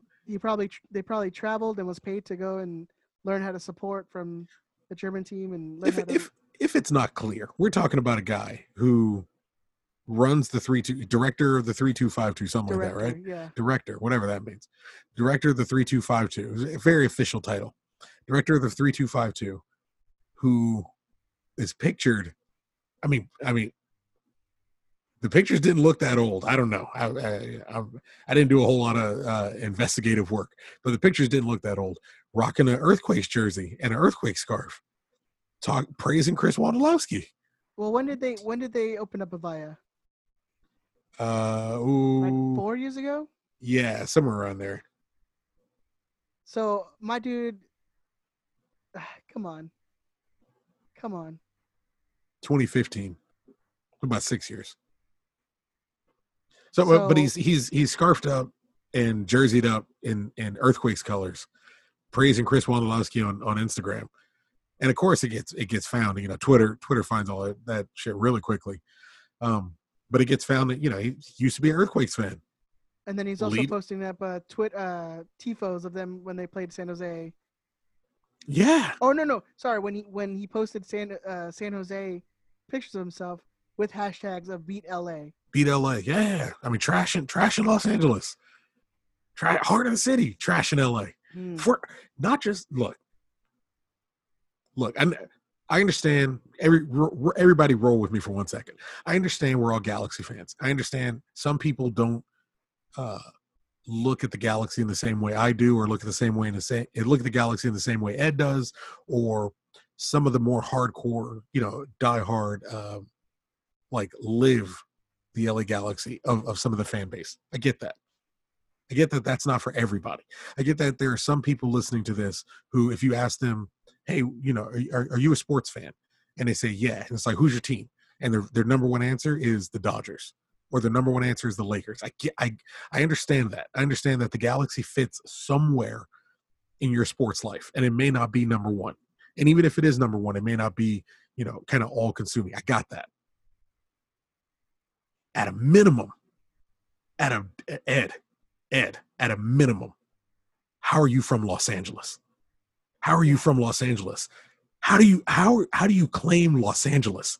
They probably traveled and was paid to go and learn how to support from the German team and if it's not clear, we're talking about a guy who runs the 3-2 director of the 3-2-5-2, something director, like that, right? Yeah. Director, whatever that means. Director of the 3-2-5-2, a very official title. Director of the 3-2-5-2, who is pictured. I mean, the pictures didn't look that old. I don't know. I didn't do a whole lot of investigative work, but the pictures didn't look that old. Rocking an Earthquakes jersey and an Earthquake scarf, praising Chris Wondolowski. Well, when did they open up Avaya? Like 4 years ago. Yeah, somewhere around there. So my dude, come on. 2015, about 6 years. So but he's scarfed up and jerseyed up in Earthquakes colors, praising Chris Wondolowski on Instagram, and of course it gets found. You know, Twitter finds all that shit really quickly, but it gets found that, you know, he used to be an Earthquakes fan, and then he's also posting up tifos of them when they played San Jose. Yeah. Oh no! Sorry, when he posted San Jose pictures of himself with hashtags of Beat LA. Yeah. I mean, trashing Los Angeles, Heart of the city, trash in LA. For not just look. I understand. Everybody roll with me for 1 second. I understand we're all Galaxy fans. I understand some people don't look at the Galaxy in the same way I do, or look at the Galaxy in the same way Ed does, or some of the more hardcore, diehard, live the LA Galaxy of some of the fan base. I get that. I get that that's not for everybody. I get that there are some people listening to this who, if you ask them, hey, are you a sports fan? And they say, yeah. And it's like, who's your team? And their number one answer is the Dodgers, or their number one answer is the Lakers. I understand that. I understand that the Galaxy fits somewhere in your sports life, and it may not be number one. And even if it is number one, it may not be, kind of all consuming. I got that. At a minimum, at a minimum, how are you from Los Angeles? How are you from Los Angeles? How do you claim Los Angeles?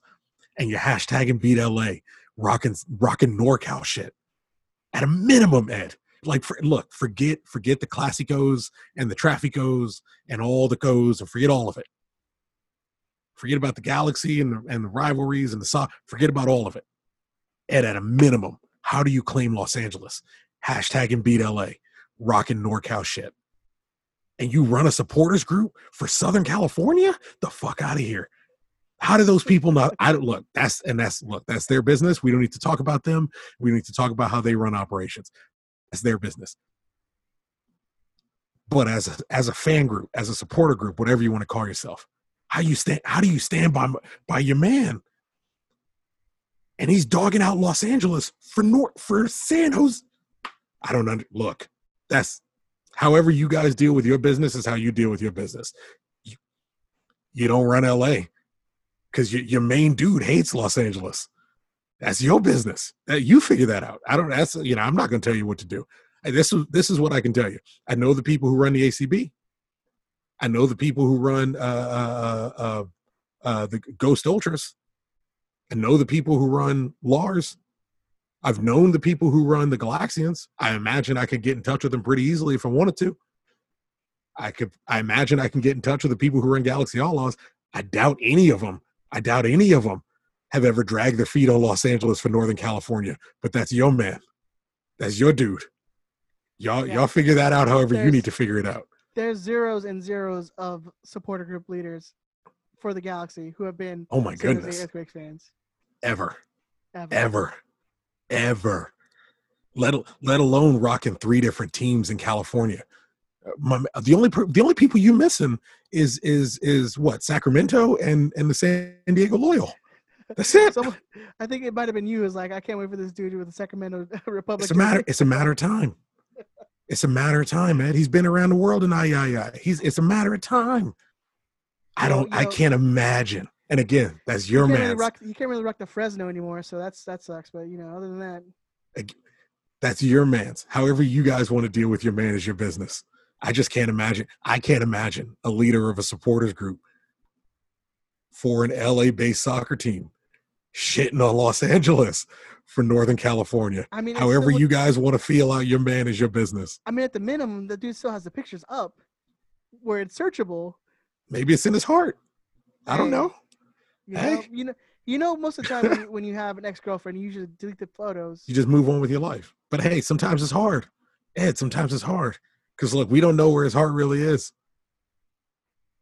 And you're hashtagging beat LA, rocking NorCal shit. At a minimum, Ed. Forget the Clásicos and the Trafficos and all the codes, and forget all of it. Forget about the Galaxy and the rivalries and forget about all of it. Ed, at a minimum, how do you claim Los Angeles? Hashtagging beat LA, rocking NorCal shit. And you run a supporters group for Southern California? The fuck out of here. How do those people not? That's their business. We don't need to talk about them. We need to talk about how they run operations. That's their business. But as a fan group, as a supporter group, whatever you want to call yourself, how do you stand by your man? And he's dogging out Los Angeles for San Jose. I don't under, look. That's however you guys deal with your business is how you deal with your business. You don't run LA because your main dude hates Los Angeles. That's your business. You figure that out. I don't. That's I'm not going to tell you what to do. This is what I can tell you. I know the people who run the ACB. I know the people who run the Ghost Ultras. I know the people who run Lars. I've known the people who run the Galaxians. I imagine I could get in touch with them pretty easily if I wanted to. I imagine I can get in touch with the people who run Galaxy All Laws. I doubt any of them have ever dragged their feet on Los Angeles for Northern California. But that's your man. That's your dude. Y'all figure that out however you need to figure it out. There's zeros and zeros of supporter group leaders for the Galaxy who have been San Jose Earthquakes fans. Ever. Let alone rocking three different teams in California. The only people you missing is what? Sacramento and the San Diego Loyal. That's it. Someone, I think it might have been you. Is like, I can't wait for this dude with the Sacramento Republic. It's a matter of time. It's a matter of time, man. He's been around the world, and it's a matter of time. I can't imagine. And again, that's your man. You can't really rock the Fresno anymore, so that sucks. But other than that, that's your man's. However you guys want to deal with your man is your business. I just can't imagine. I can't imagine a leader of a supporters group for an LA-based soccer team shitting on Los Angeles for Northern California. I mean, however you guys want to feel out your man is your business. I mean, at the minimum, the dude still has the pictures up where it's searchable. Maybe it's in his heart. I don't know. Most of the time when you have an ex-girlfriend, you usually delete the photos. You just move on with your life. But hey, sometimes it's hard. Ed, sometimes it's hard. Because look, we don't know where his heart really is.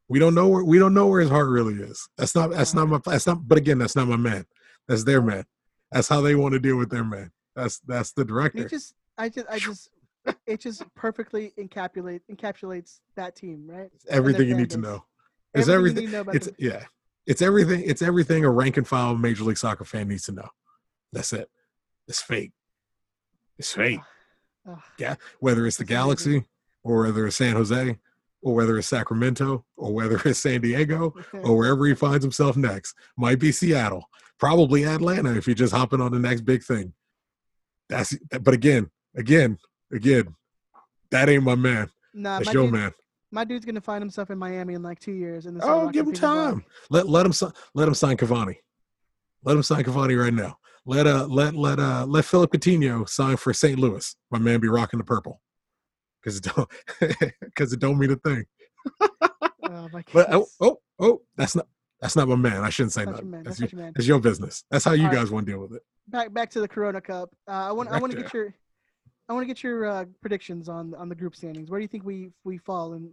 We don't know where his heart really is. But again, that's not my man. That's their man. That's how they want to deal with their man. That's the director. It just perfectly encapsulates that team, right? It's everything you need to know. It's everything. It's everything. It's everything a rank and file Major League Soccer fan needs to know. That's it. It's fake. It's fake. Yeah. Whether it's the Galaxy, or whether it's San Jose, or whether it's Sacramento, or whether it's San Diego, or wherever he finds himself next. Might be Seattle. Probably Atlanta if you're just hopping on the next big thing. But again, that ain't my man. Nah, that's your man. My dude's gonna find himself in Miami in like 2 years. And give him time. Let him sign Cavani. Let him sign Cavani right now. Let Philip Coutinho sign for St. Louis. My man be rocking the purple. because it don't mean a thing. But that's not my man. I shouldn't say nothing. That's your business. That's how you all guys want to deal with it. Back to the Corona Cup. I want to get your predictions on the group standings. Where do you think we fall, and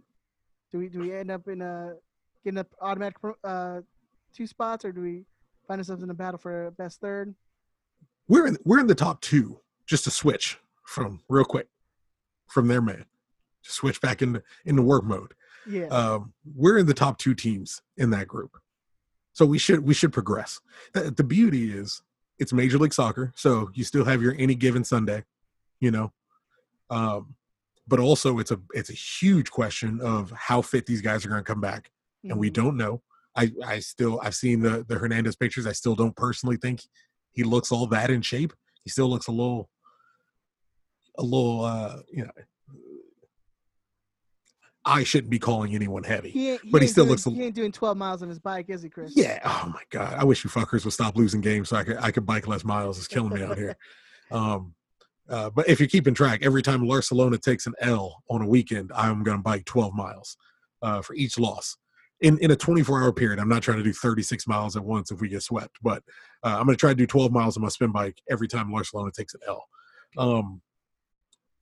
do we end up in getting an automatic two spots, or do we find ourselves in a battle for best third? We're in the top two. Just to switch from real quick from their man, just switch back into work mode. Yeah, we're in the top two teams in that group, so we should progress. The beauty is it's Major League Soccer, so you still have your any given Sunday, you know. But also it's a huge question of how fit these guys are going to come back, mm-hmm. and we don't know. I've seen the Hernandez pictures. I still don't personally think he looks all that in shape. He still looks a little, you know. I shouldn't be calling anyone heavy, but he still looks. He ain't doing 12 miles on his bike, is he, Chris? Yeah. Oh my God, I wish you fuckers would stop losing games so I could bike less miles. It's killing me out here. But if you're keeping track, every time Barcelona takes an L on a weekend, I'm gonna bike 12 miles for each loss in a 24-hour period. I'm not trying to do 36 miles at once if we get swept, but I'm gonna try to do 12 miles on my spin bike every time Barcelona takes an L.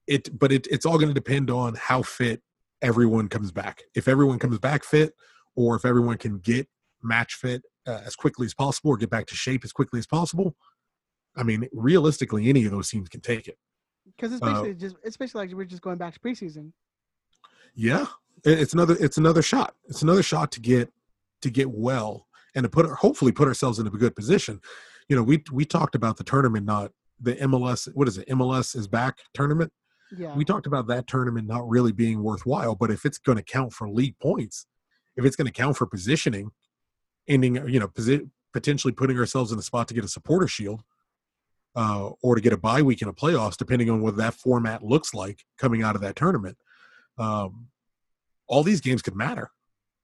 It's all going to depend on how fit everyone comes back. If everyone comes back fit, or if everyone can get match fit as quickly as possible, or get back to shape as quickly as possible, I mean, realistically, any of those teams can take it. Because it's basically like we're just going back to preseason. Yeah, it's another shot. It's another shot to get well and to hopefully put ourselves in a good position. You know, we talked about the tournament not. The MLS, what is it? MLS is back tournament. Yeah. We talked about that tournament not really being worthwhile, but if it's going to count for league points, if it's going to count for positioning, potentially putting ourselves in a spot to get a supporter shield or to get a bye week in a playoffs, depending on what that format looks like coming out of that tournament, all these games could matter.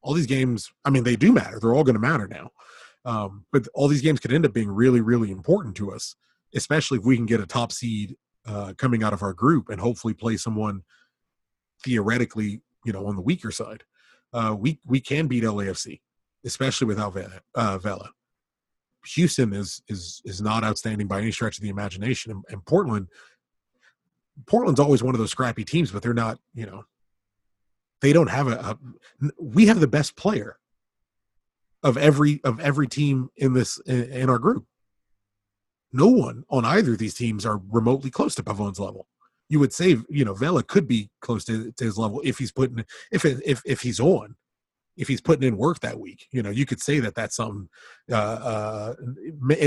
All these games, I mean, they do matter. They're all going to matter now. But all these games could end up being really, really important to us, especially if we can get a top seed coming out of our group and hopefully play someone theoretically, you know, on the weaker side. We can beat LAFC, especially without Vela. Houston is not outstanding by any stretch of the imagination. And Portland's always one of those scrappy teams, but they're not, you know, they don't have we have the best player of every team in our group. No one on either of these teams are remotely close to Pavon's level. You would say, you know, Vela could be close to his level if he's putting if he's putting in work that week. You know, you could say that's something, and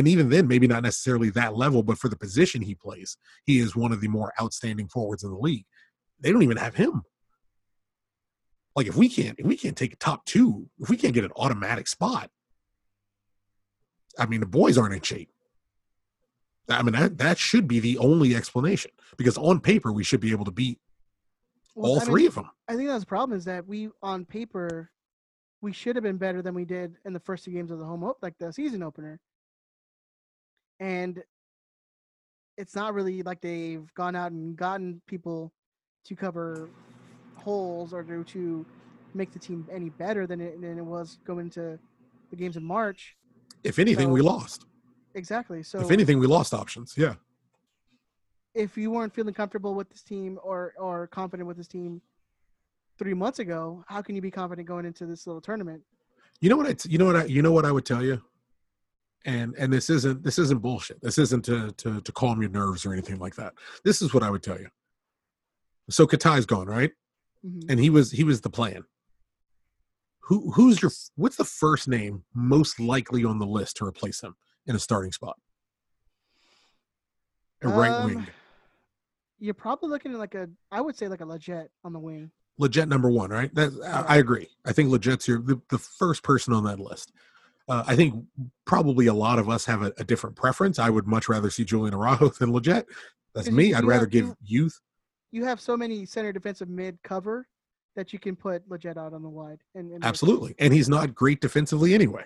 even then, maybe not necessarily that level, but for the position he plays, he is one of the more outstanding forwards in the league. They don't even have him. Like if we can't take a top two, if we can't get an automatic spot, I mean, the boys aren't in shape. I mean, that should be the only explanation, because on paper we should be able to beat three of them. I think that's the problem, is that on paper we should have been better than we did in the first two games of the the season opener. And it's not really like they've gone out and gotten people to cover holes or to make the team any better than it was going into the games in March. If anything, we lost. Exactly. So if anything, we lost options. Yeah. If you weren't feeling comfortable with this team or confident with this team 3 months ago, how can you be confident going into this little tournament? You know what I would tell you, and this isn't bullshit. This isn't to calm your nerves or anything like that. This is what I would tell you. So Katai's gone, right? Mm-hmm. And he was the plan. What's the first name most likely on the list to replace him in a starting spot? A right wing. You're probably looking at I would say a Legette on the wing. Legette number one, right? I agree. I think Legette's the first person on that list. I think probably a lot of us have a different preference. I would much rather see Julian Araujo than Legette. That's me. I'd rather give youth. You have so many center defensive mid cover that you can put Legette out on the wide. And absolutely. And he's not great defensively anyway.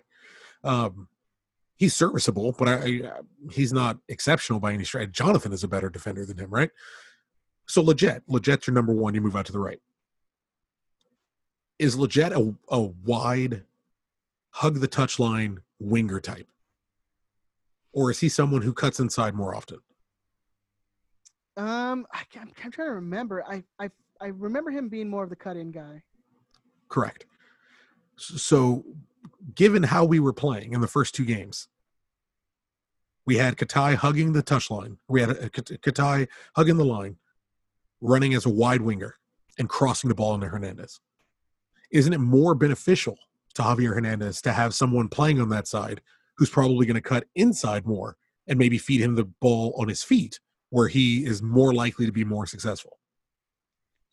He's serviceable, but he's not exceptional by any stretch. Jonathan is a better defender than him, right? So Legette's your number one. You move out to the right. Is Legette a wide, hug the touchline winger type? Or is he someone who cuts inside more often? I'm trying to remember. I remember him being more of the cut-in guy. Correct. So given how we were playing in the first two games, we had Katai hugging the touchline. We had Katai hugging the line, running as a wide winger, and crossing the ball into Hernandez. Isn't it more beneficial to Javier Hernandez to have someone playing on that side who's probably going to cut inside more and maybe feed him the ball on his feet where he is more likely to be more successful?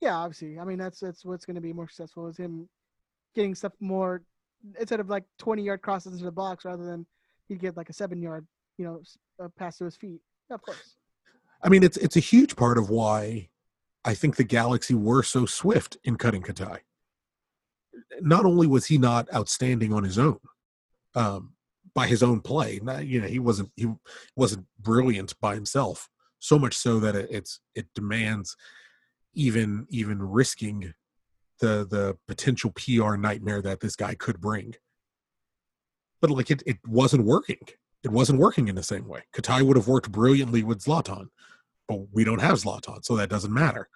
Yeah, obviously. I mean, that's what's going to be more successful is him getting stuff more instead of like 20-yard crosses into the box rather than he'd get like a 7-yard, pass to his feet. Yeah, of course. I mean, it's a huge part of why I think the Galaxy were so swift in cutting Katai. Not only was he not outstanding on his own, by his own play, he wasn't brilliant by himself. So much so that it demands even risking the potential PR nightmare that this guy could bring. But it wasn't working. It wasn't working in the same way. Katai would have worked brilliantly with Zlatan, but we don't have Zlatan, so that doesn't matter.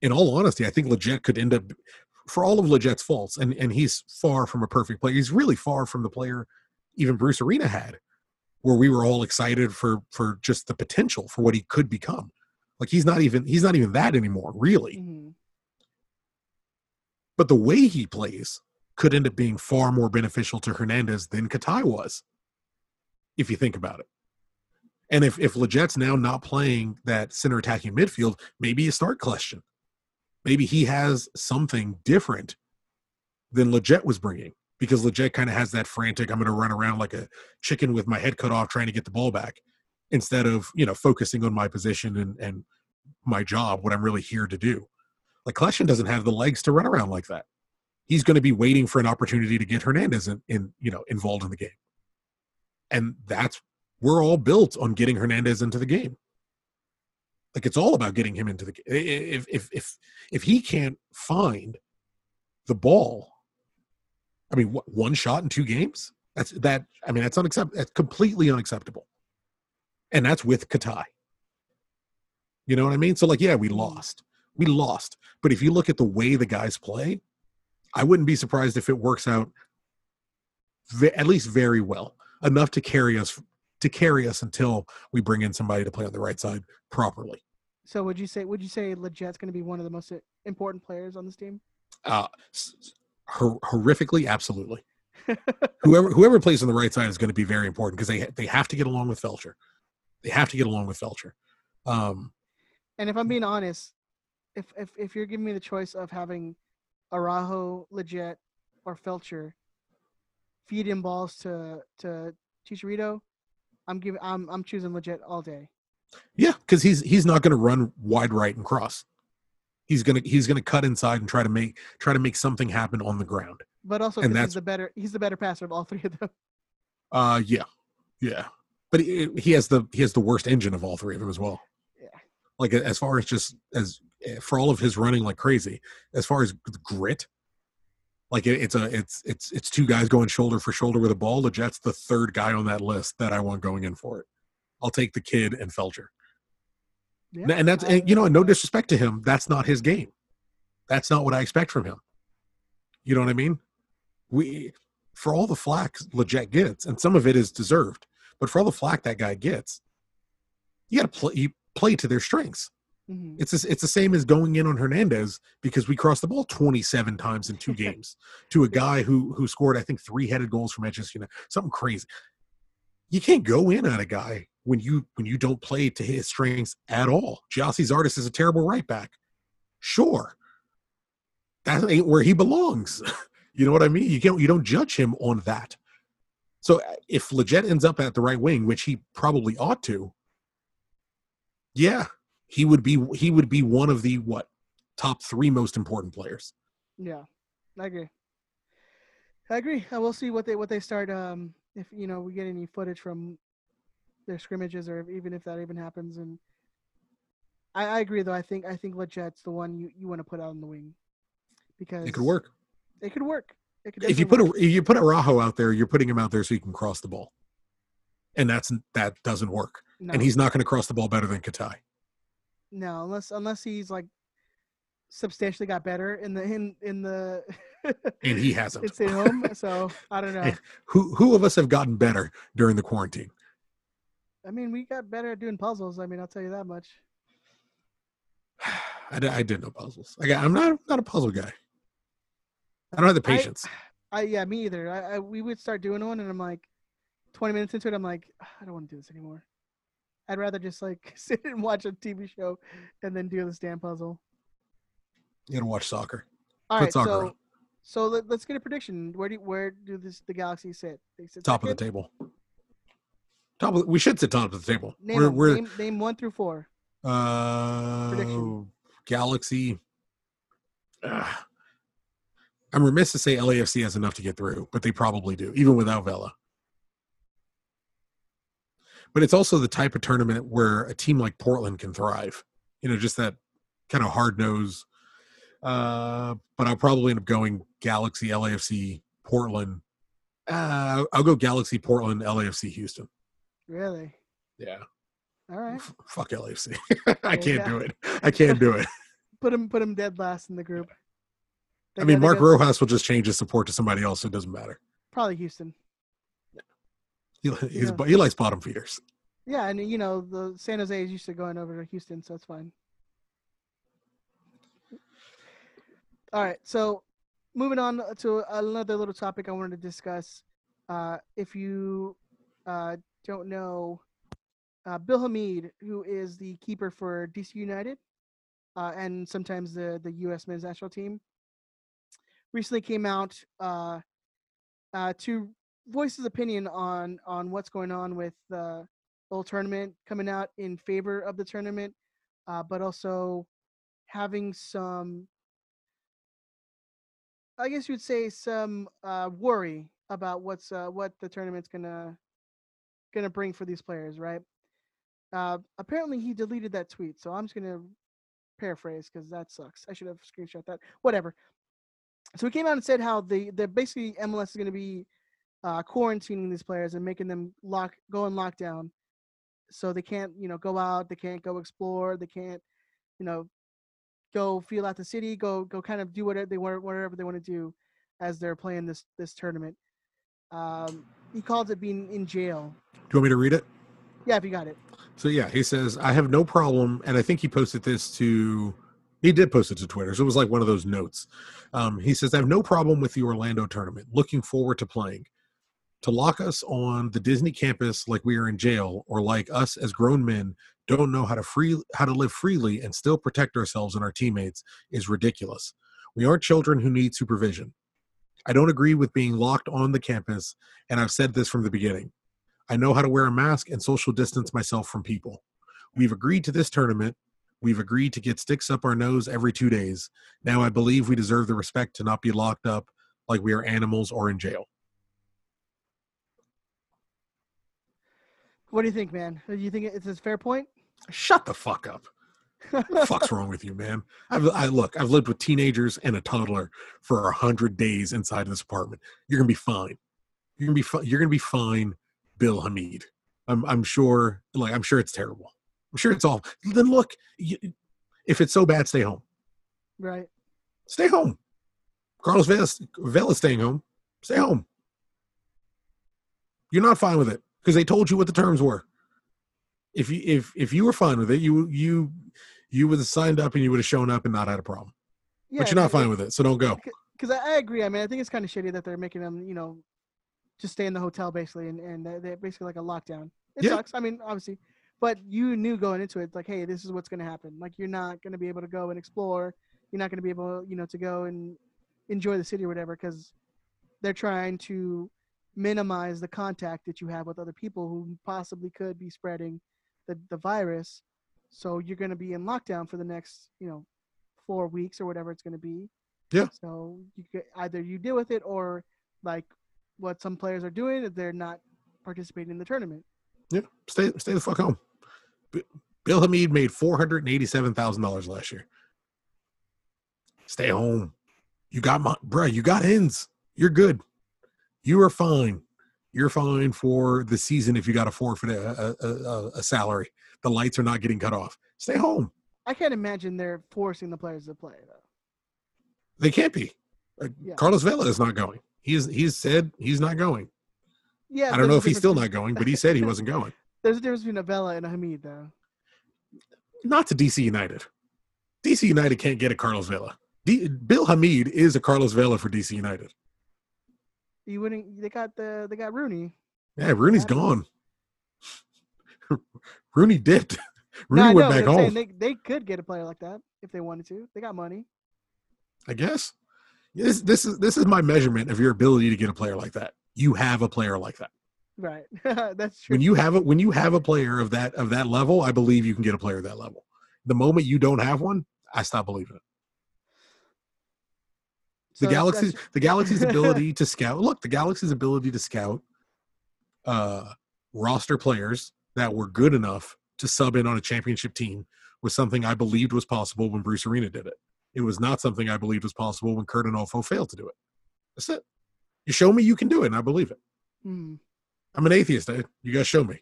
In all honesty, I think Legette could end up. For all of Legette's faults, and he's far from a perfect player. He's really far from the player even Bruce Arena had, where we were all excited for just the potential for what he could become. Like he's not even that anymore, really. Mm-hmm. But the way he plays could end up being far more beneficial to Hernandez than Katai was, if you think about it. And if Legette's now not playing that center attacking midfield, maybe a start question. Maybe he has something different than Legette was bringing, because Legette kind of has that frantic, I'm going to run around like a chicken with my head cut off trying to get the ball back, instead of, focusing on my position and my job, what I'm really here to do. Like Kleshin doesn't have the legs to run around like that. He's going to be waiting for an opportunity to get Hernandez involved in the game. And we're all built on getting Hernandez into the game. Like it's all about getting him into the game. If he can't find the ball, I mean, what, one shot in two games? That's unacceptable. That's completely unacceptable. And that's with Katai. You know what I mean? So we lost. But if you look at the way the guys play, I wouldn't be surprised if it works out at least very well, enough to carry us until we bring in somebody to play on the right side properly. So would you say Legette's going to be one of the most important players on this team? Horrifically, absolutely. whoever plays on the right side is going to be very important because they have to get along with Felcher. And if I'm being honest, if you're giving me the choice of having Araujo, Legette, or Felcher feed in balls to Chicharito, I'm choosing Legette all day. Yeah, because he's not going to run wide right and cross. He's gonna cut inside and try to make something happen on the ground. But also, he's the better passer of all three of them. Yeah. But he has the worst engine of all three of them as well. Yeah. Like as far as for all of his running like crazy, as far as grit. Like it's two guys going shoulder for shoulder with a ball. Legette's the third guy on that list that I want going in for it. I'll take the kid and Felcher. Yeah, and that's no disrespect to him, that's not his game. That's not what I expect from him. You know what I mean? For all the flack Legette gets, and some of it is deserved, but for all the flack that guy gets, you got to play to their strengths. Mm-hmm. It's the same as going in on Hernandez because we crossed the ball 27 times in two games to a guy who scored, I think, 3-headed goals for Manchester United, something crazy. You can't go in on a guy when you don't play to his strengths at all. Jossie's artist is a terrible right back. Sure, that ain't where he belongs. You know what I mean? You don't judge him on that. So if Legette ends up at the right wing, which he probably ought to, yeah. He would be one of the top 3 most important players. Yeah, I agree. I will see what they start. If we get any footage from their scrimmages, or even if that even happens, and I agree though. I think Legette's the one you want to put out on the wing because it could work. If you put Araujo out there, you're putting him out there so he can cross the ball, and that doesn't work. No. And he's not going to cross the ball better than Katai. No, unless he's like substantially got better in the and he hasn't. It's at home, so I don't know. Who of us have gotten better during the quarantine? I mean, we got better at doing puzzles. I mean, I'll tell you that much. I did no puzzles. I'm not a puzzle guy. I don't have the patience. Yeah, me either. We would start doing one, and I'm like, 20 minutes into it, I'm like, I don't want to do this anymore. I'd rather just like sit and watch a TV show, and then do this damn puzzle. You gotta watch soccer. All right, so let's get a prediction. Where do the Galaxy sit? They sit top second? Of the table. We should sit top of the table. Name 1 through 4. Prediction. Galaxy. I'm remiss to say LAFC has enough to get through, but they probably do, even without Vela. But it's also the type of tournament where a team like Portland can thrive. You know, just that kind of hard nose. But I'll probably end up going Galaxy, LAFC, Portland. I'll go Galaxy, Portland, LAFC, Houston. Really? Yeah. All right. Fuck LAFC. I can't do it. Put him dead last in the group. Mark Rojas will just change his support to somebody else, so it doesn't matter. Probably Houston. Yeah. He likes bottom feeders. Yeah, and you know the San Jose is used to going over to Houston, so it's fine. All right, so moving on to another little topic I wanted to discuss. If you don't know, Bill Hamid, who is the keeper for DC United and sometimes the U.S. men's national team, recently came out to voice his opinion on what's going on with the whole tournament, coming out in favor of the tournament, but also having some, I guess you would say, some worry about what the tournament's gonna bring for these players, right? Apparently he deleted that tweet, so I'm just going to paraphrase because that sucks. I should have screenshot that. Whatever. So he came out and said how the basically MLS is going to be quarantining these players and making them go in lockdown, so they can't go out, they can't go explore, they can't go feel out the city, go kind of do whatever they want to do as they're playing this tournament. He calls it being in jail. Do you want me to read it? Yeah, if you got it. So, yeah, he says, I have no problem. And I think he posted this to – he did post it to Twitter. So it was like one of those notes. He says, I have no problem with the Orlando tournament. Looking forward to playing. To lock us on the Disney campus like we are in jail, or like us as grown men don't know how to live freely and still protect ourselves and our teammates, is ridiculous. We aren't children who need supervision. I don't agree with being locked on the campus, and I've said this from the beginning. I know how to wear a mask and social distance myself from people. We've agreed to this tournament. We've agreed to get sticks up our nose every 2 days. Now I believe we deserve the respect to not be locked up like we are animals or in jail. What do you think, man? Do you think it's a fair point? Shut the fuck up. What the fuck's wrong with you, man? I've lived with teenagers and a toddler for 100 days inside this apartment. You're going to be fine. You're going to be fine. Bill Hamid. I'm sure it's terrible. I'm sure it's awful. Then look, if it's so bad, stay home. Right. Stay home. Carlos Vela staying home. Stay home. You're not fine with it because they told you what the terms were. If you were fine with it, you would have signed up and you would have shown up and not had a problem. Yeah, but you're not fine with it, so don't go. Because I agree. I mean, I think it's kind of shitty that they're making them, just stay in the hotel basically, and they're basically like a lockdown. It sucks. I mean, obviously, but you knew going into it, like, hey, this is what's going to happen. Like, you're not going to be able to go and explore. You're not going to be able, to go and enjoy the city or whatever, because they're trying to minimize the contact that you have with other people who possibly could be spreading the virus. So you're going to be in lockdown for the next, 4 weeks or whatever it's going to be. Yeah. So you could, either you deal with it, or like what some players are doing is they're not participating in the tournament. Yeah, stay the fuck home. Bill Hamid made $487,000 last year. Stay home. You got my bro. You got ends. You're good. You are fine. You're fine for the season if you got to forfeit a salary. The lights are not getting cut off. Stay home. I can't imagine they're forcing the players to play though. They can't be. Yeah. Carlos Vela is not going. He's said he's not going. Yeah, I don't know if he's still not going, but he said he wasn't going. There's a difference between a Vela and a Hamid, though. Not to DC United. DC United can't get a Carlos Vela. Bill Hamid is a Carlos Vela for DC United. You wouldn't. They got Rooney. Yeah, Rooney's gone. Rooney dipped. Rooney went back home. They could get a player like that if they wanted to. They got money. I guess. This is my measurement of your ability to get a player like that. You have a player like that. Right. That's true. When you have a player of that level, I believe you can get a player of that level. The moment you don't have one, I stop believing it. So the Galaxy's ability to scout. Look, the Galaxy's ability to scout roster players that were good enough to sub in on a championship team was something I believed was possible when Bruce Arena did it. It was not something I believed was possible when Kurt Onofo failed to do it. That's it. You show me you can do it, and I believe it. Mm. I'm an atheist, dude. You got to show me.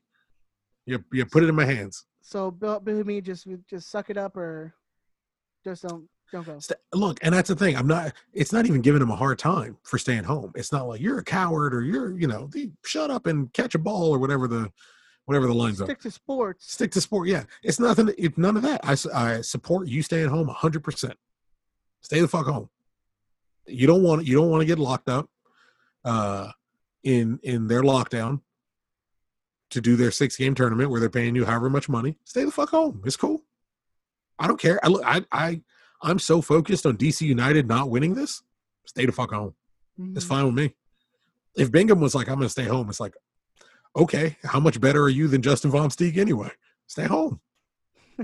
You put it in my hands. So, Bill Hamid, just suck it up or just don't go. Look, and that's the thing. It's not even giving him a hard time for staying home. It's not like you're a coward or shut up and catch a ball or whatever the lines are. Stick to sport. Yeah. It's nothing. It's none of that. I support you staying home 100%. Stay the fuck home. You don't want to get locked up in their lockdown to do their 6-game tournament where they're paying you however much money. Stay the fuck home. It's cool. I don't care. I'm so focused on DC United not winning this. Stay the fuck home. Mm-hmm. It's fine with me. If Bingham was like, I'm going to stay home, it's like, okay, how much better are you than Justin Von Steeg anyway? Stay home.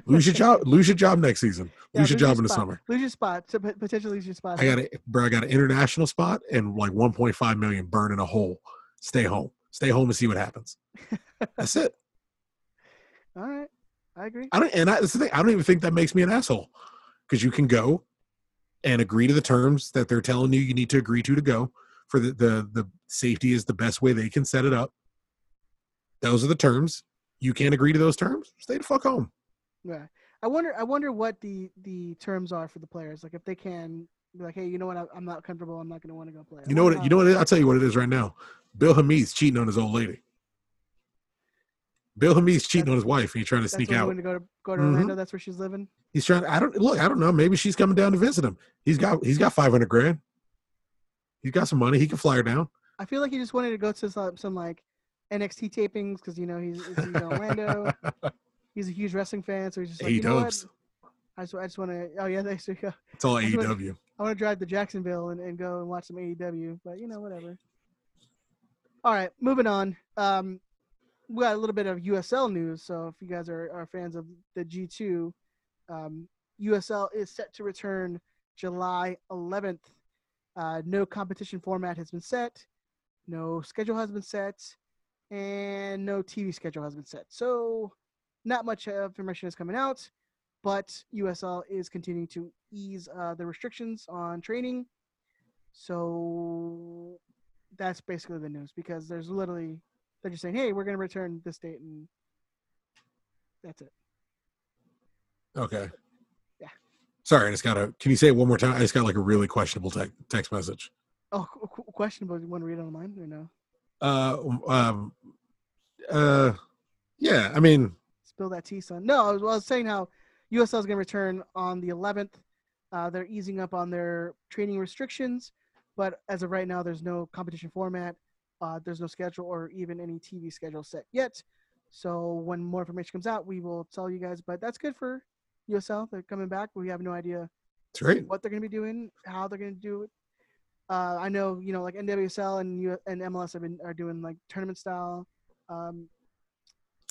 Lose your job. Lose your job next season. Lose your job in the summer. Lose your spot. So potentially lose your spot. I got an international spot and like 1.5 million burn in a hole. Stay home. Stay home and see what happens. That's it. All right, I agree. That's the thing. I don't even think that makes me an asshole because you can go and agree to the terms that they're telling you need to agree to go for the safety is the best way they can set it up. Those are the terms. You can't agree to those terms. Stay the fuck home. Yeah, I wonder what the terms are for the players. Like if they can be like, hey, you know what? I'm not comfortable. I'm not going to want to go play. You know what? I'll tell you what it is right now. Bill Hamid's cheating on his old lady. Bill Hamid's cheating on his wife, and he's trying to sneak out. Go to Orlando. That's where she's living. He's trying. I don't know. Maybe she's coming down to visit him. He's got $500,000. He's got some money. He can fly her down. I feel like he just wanted to go to some like NXT tapings because he's in Orlando. He's a huge wrestling fan, so he's just like, you know what? I just want to – oh, yeah, thanks. It's all AEW. I want to drive to Jacksonville and go and watch some AEW, but, whatever. All right, moving on. We got a little bit of USL news, so if you guys are fans of the G2, USL is set to return July 11th. No competition format has been set. No schedule has been set. And no TV schedule has been set. So – not much information is coming out, but USL is continuing to ease the restrictions on training. So that's basically the news because there's literally – they're just saying, hey, we're going to return this date, and that's it. Okay. Yeah. Sorry, I just got a – can you say it one more time? I just got like a really questionable text message. Oh, questionable. You want to read it online or no? Yeah, I mean – Spill that tea, son. No, I was saying how USL is going to return on the 11th. They're easing up on their training restrictions, but as of right now, there's no competition format. There's no schedule or even any TV schedule set yet. So when more information comes out, we will tell you guys. But that's good for USL. They're coming back. We have no idea what they're going to be doing, how they're going to do it. I know, like NWSL and MLS are doing like tournament style.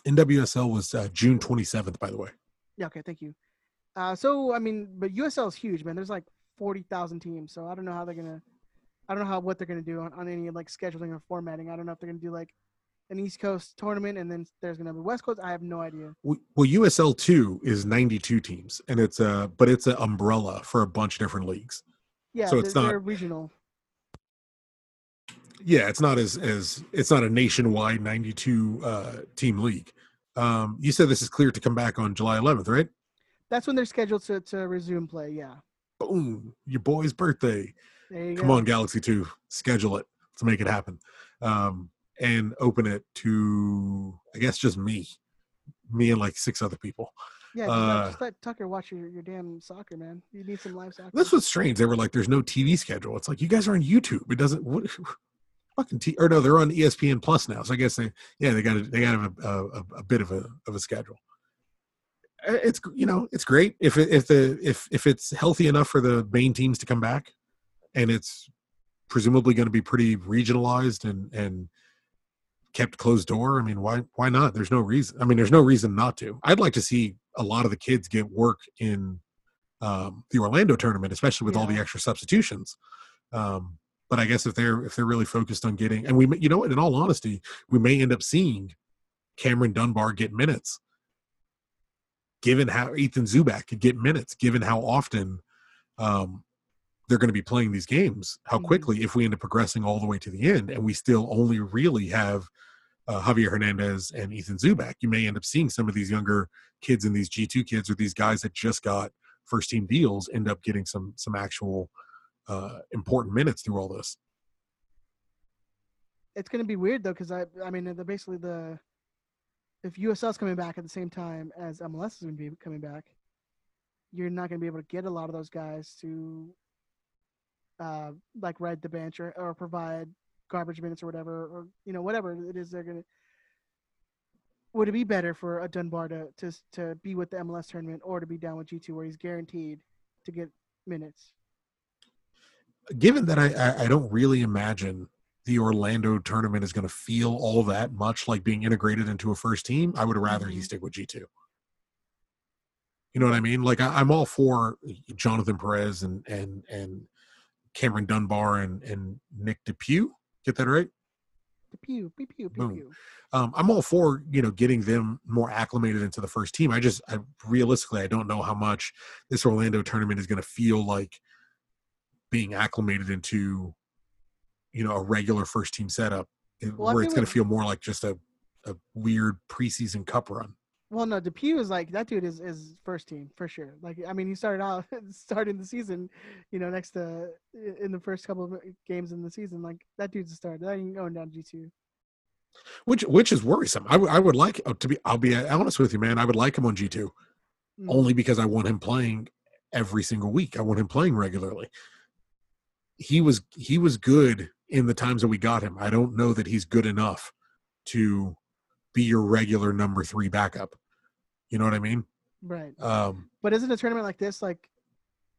NWSL was June 27th, by the way. Yeah, okay, thank you. But USL is huge, man. There's like 40,000 teams, so I don't know how they're going to – I don't know what they're going to do on any, like, scheduling or formatting. I don't know if they're going to do, like, an East Coast tournament, and then there's going to be West Coast. I have no idea. Well, USL 2 is 92 teams, and it's a but it's an umbrella for a bunch of different leagues. Yeah, so it's not regional. Yeah, it's not as it's not a nationwide 92 team league. You said this is cleared to come back on July 11th, right? That's when they're scheduled to resume play. Yeah. Boom! Your boy's birthday. There you go. Come on, Galaxy 2, schedule it to make it happen. And open it to, I guess, just me and like six other people. Yeah, just let Tucker watch your damn soccer, man. You need some live soccer. That's what's strange. They were like, "There's no TV schedule." It's like, you guys are on YouTube. It doesn't. What, fucking T? Or no, they're on ESPN Plus now. So I guess they got a bit of a schedule. It's it's great if it's healthy enough for the main teams to come back, and it's presumably going to be pretty regionalized and kept closed door. I mean, why not? There's no reason. I mean, there's no reason not to. I'd like to see a lot of the kids get work in the Orlando tournament, especially with all the extra substitutions. But I guess if they're really focused on getting, and in all honesty, we may end up seeing Cameron Dunbar get minutes, given how Ethan Zubak could get minutes, given how often they're going to be playing these games, how quickly, if we end up progressing all the way to the end and we still only really have Javier Hernandez and Ethan Zubak, you may end up seeing some of these younger kids and these G2 kids or these guys that just got first-team deals end up getting some actual important minutes through all this. It's going to be weird, though, because, if USL is coming back at the same time as MLS is going to be coming back, you're not going to be able to get a lot of those guys to – ride the bench or provide garbage minutes or whatever, or whatever it is they're gonna. Would it be better for a Dunbar to be with the MLS tournament or to be down with G2 where he's guaranteed to get minutes? Given that I don't really imagine the Orlando tournament is going to feel all that much like being integrated into a first team, I would rather he stick with G2. You know what I mean? Like I'm all for Jonathan Perez and Cameron Dunbar and Nick DePuy. Get that right? DePuy, DePuy. I'm all for, getting them more acclimated into the first team. I realistically, I don't know how much this Orlando tournament is going to feel like being acclimated into, a regular first team setup where it's going to feel more like just a weird preseason cup run. Well, no, DePuy is like, that dude is first team for sure. Like, I mean, he started the season, next to in the first couple of games in the season. Like, that dude's a starter. That ain't going down G2. Which is worrisome. I would like to be. I'll be honest with you, man. I would like him on G2, only because I want him playing every single week. I want him playing regularly. He was good in the times that we got him. I don't know that he's good enough to be your regular number 3 backup. You know what I mean? Right. But isn't a tournament like this, like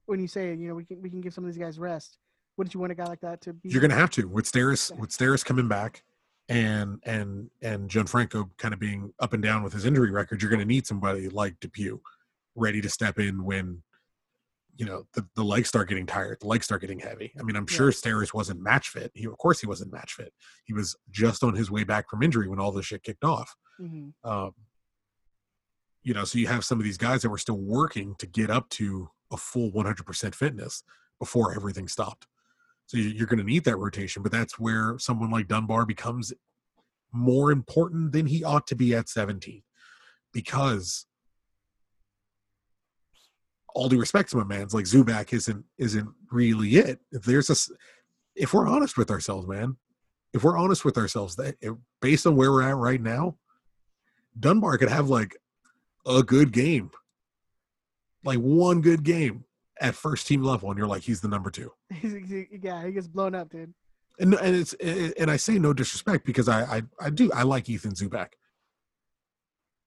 when you say, we can give some of these guys rest, wouldn't you want a guy like that to be? You're going to have to, with Steris coming back and Gianfranco kind of being up and down with his injury record, you're going to need somebody like DePuy ready to step in when, the legs start getting tired, the legs start getting heavy. I mean, I'm sure Steris wasn't match fit. Of course he wasn't match fit. He was just on his way back from injury when all this shit kicked off. So you have some of these guys that were still working to get up to a full 100% fitness before everything stopped. So you're going to need that rotation, but that's where someone like Dunbar becomes more important than he ought to be at 17, because all due respect to my man's like Zubak isn't really it. If we're honest with ourselves, man, based on where we're at right now, Dunbar could have like a good game, like one good game at first team level, and you're like, he's the number 2. Yeah, he gets blown up, dude. And and I say no disrespect because I like Ethan Zubak.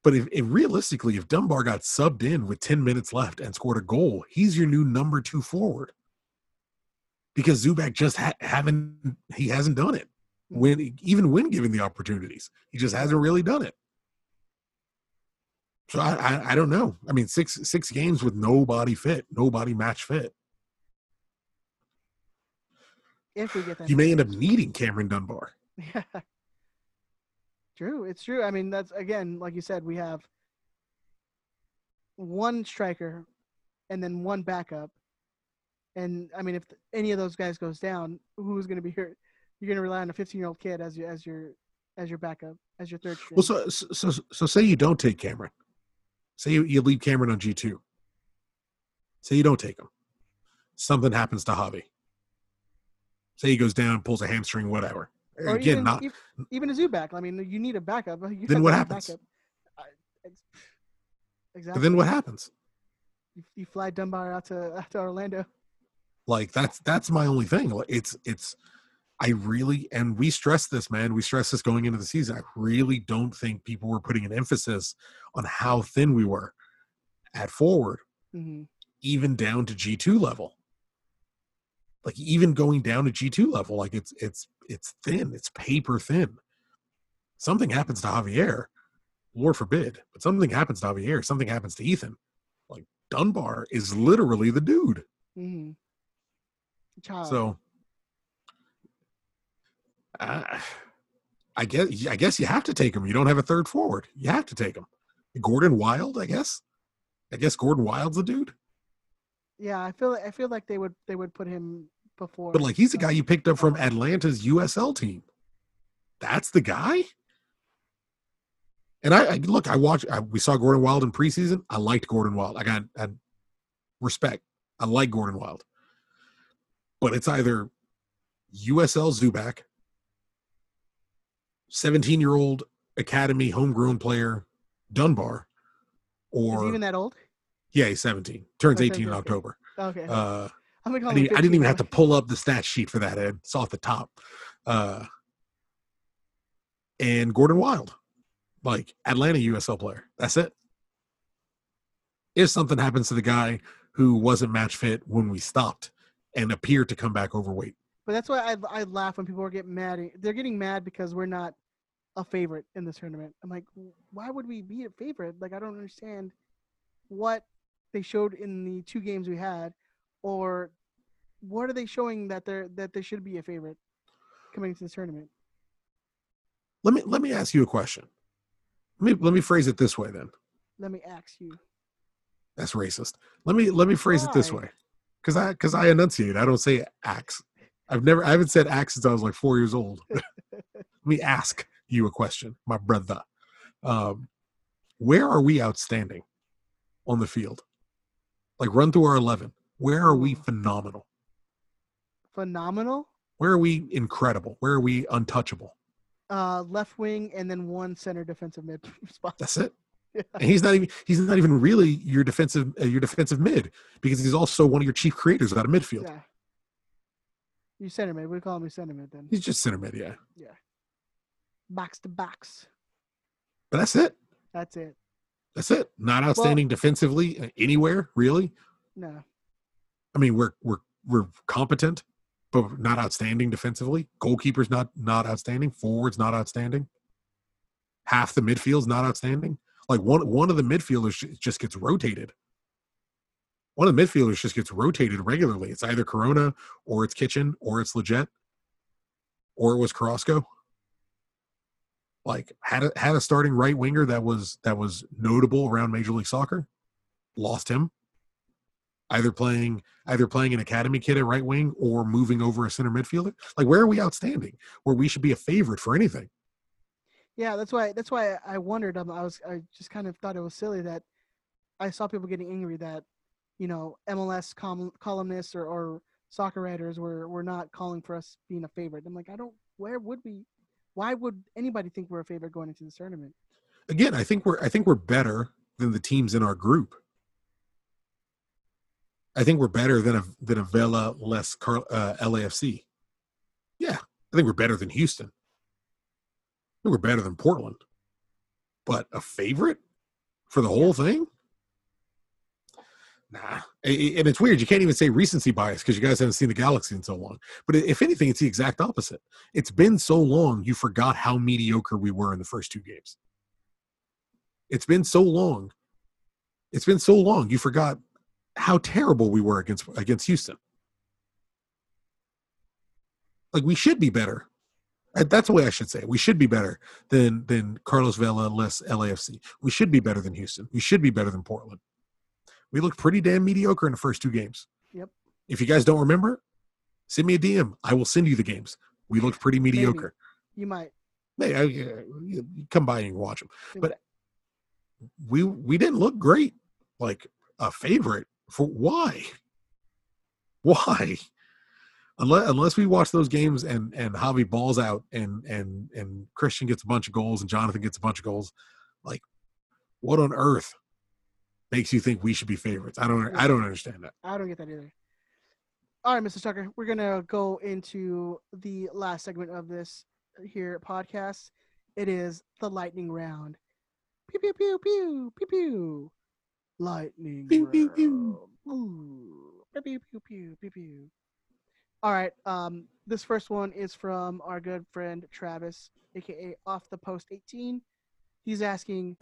But if realistically, if Dunbar got subbed in with 10 minutes left and scored a goal, he's your new number 2 forward. Because Zubak just hasn't done it even when given the opportunities. He just hasn't really done it. So I don't know. I mean, six games with nobody fit, nobody match fit. If we get that, you may end up needing Cameron Dunbar. Yeah. True. It's true. I mean, that's, again, like you said, we have one striker and then one backup. And, I mean, if any of those guys goes down, who's going to be hurt? You're going to rely on a 15-year-old kid as your backup, as your third string. Well, so say you don't take Cameron. Say you leave Cameron on G2. Say you don't take him. Something happens to Javi. Say he goes down, pulls a hamstring, whatever. Or again, even a Zubak. I mean, you need a backup. Then what happens? Exactly. Then what happens? You fly Dunbar out to Orlando. Like that's my only thing. Like it's I really, and we stressed this, man. We stressed this going into the season. I really don't think people were putting an emphasis on how thin we were at forward, mm-hmm. even down to G2 level. Like even going down to G2 level, like it's thin. It's paper thin. Something happens to Javier, Lord forbid, but something happens to Javier. Something happens to Ethan. Like Dunbar is literally the dude. Mm-hmm. Child. So. I guess you have to take him. You don't have a third forward. You have to take him. Gordon Wilde, I guess. I guess Gordon Wilde's a dude. Yeah, I feel like they would put him before. But like he's a guy you picked up from Atlanta's USL team. That's the guy. And we saw Gordon Wilde in preseason. I liked Gordon Wilde. I respect. I like Gordon Wilde. But it's either USL Zubak, 17-year-old academy homegrown player Dunbar, or is he even that old? Yeah, he's 17. Turns 18 in October. Okay. I didn't even have to pull up the stat sheet for that, Ed. It's off the top. And Gordon Wilde, like Atlanta USL player. That's it. If something happens to the guy who wasn't match fit when we stopped and appeared to come back overweight. But that's why I laugh when people are getting mad. They're getting mad because we're not a favorite in this tournament. I'm like, why would we be a favorite? Like, I don't understand what they showed in the two games we had, or what are they showing that they should be a favorite coming into this tournament? Let me ask you a question. Let me phrase it this way then. Let me ask you. That's racist. Let me phrase it this way, because I enunciate. I don't say axe. I haven't said axe since I was like 4 years old. Let me ask you a question, my brother. Where are we outstanding on the field? Like run through our 11. Where are we phenomenal? Phenomenal? Where are we incredible? Where are we untouchable? Left wing and then one center defensive mid spot. That's it. Yeah. And he's not even really your defensive mid, because he's also one of your chief creators out of midfield. Yeah. You center mid. We call him center mid then. He's just center mid, yeah. Yeah. Box to box. But that's it. That's it. That's it. Not outstanding defensively anywhere, really. No. I mean, we're competent, but not outstanding defensively. Goalkeeper's not outstanding. Forward's not outstanding. Half the midfield's not outstanding. Like one of the midfielders just gets rotated. One of the midfielders just gets rotated regularly. It's either Corona or it's Kitchen or it's Legette or it was Carrasco. Like had a starting right winger that was notable around Major League Soccer, lost him. Either playing an academy kid at right wing or moving over a center midfielder. Like where are we outstanding? Where we should be a favorite for anything? Yeah, that's why I wondered. I just kind of thought it was silly that I saw people getting angry that, you know, MLS columnists or soccer writers were not calling for us being a favorite. I'm like, why would anybody think we're a favorite going into this tournament? Again, I think we're better than the teams in our group. I think we're better than a Vela less LAFC. Yeah, I think we're better than Houston. I think we're better than Portland. But a favorite for the whole thing? Nah, and it's weird. You can't even say recency bias because you guys haven't seen the Galaxy in so long. But if anything, it's the exact opposite. It's been so long, you forgot how mediocre we were in the first two games. It's been so long, you forgot how terrible we were against Houston. Like we should be better That's the way I should say it. We should be better than Carlos Vela and less LAFC. We should be better than Houston. We should be better than Portland. We looked pretty damn mediocre in the first two games. Yep. If you guys don't remember, send me a DM. I will send you the games. We looked pretty mediocre. Maybe. You might. Hey, come by and watch them. But we didn't look great. Like a favorite for why? Why? Unless we watch those games and Javi balls out and Christian gets a bunch of goals and Jonathan gets a bunch of goals, like what on earth makes you think we should be favorites? I don't understand that. I don't get that either. All right, Mr. Tucker, we're gonna go into the last segment of this here podcast. It is the lightning round. Pew pew pew pew pew pew. Lightning pew, round. Pew pew. Ooh. Pew pew pew pew pew. All right, this first one is from our good friend Travis, a.k.a. Off the Post 18. He's asking,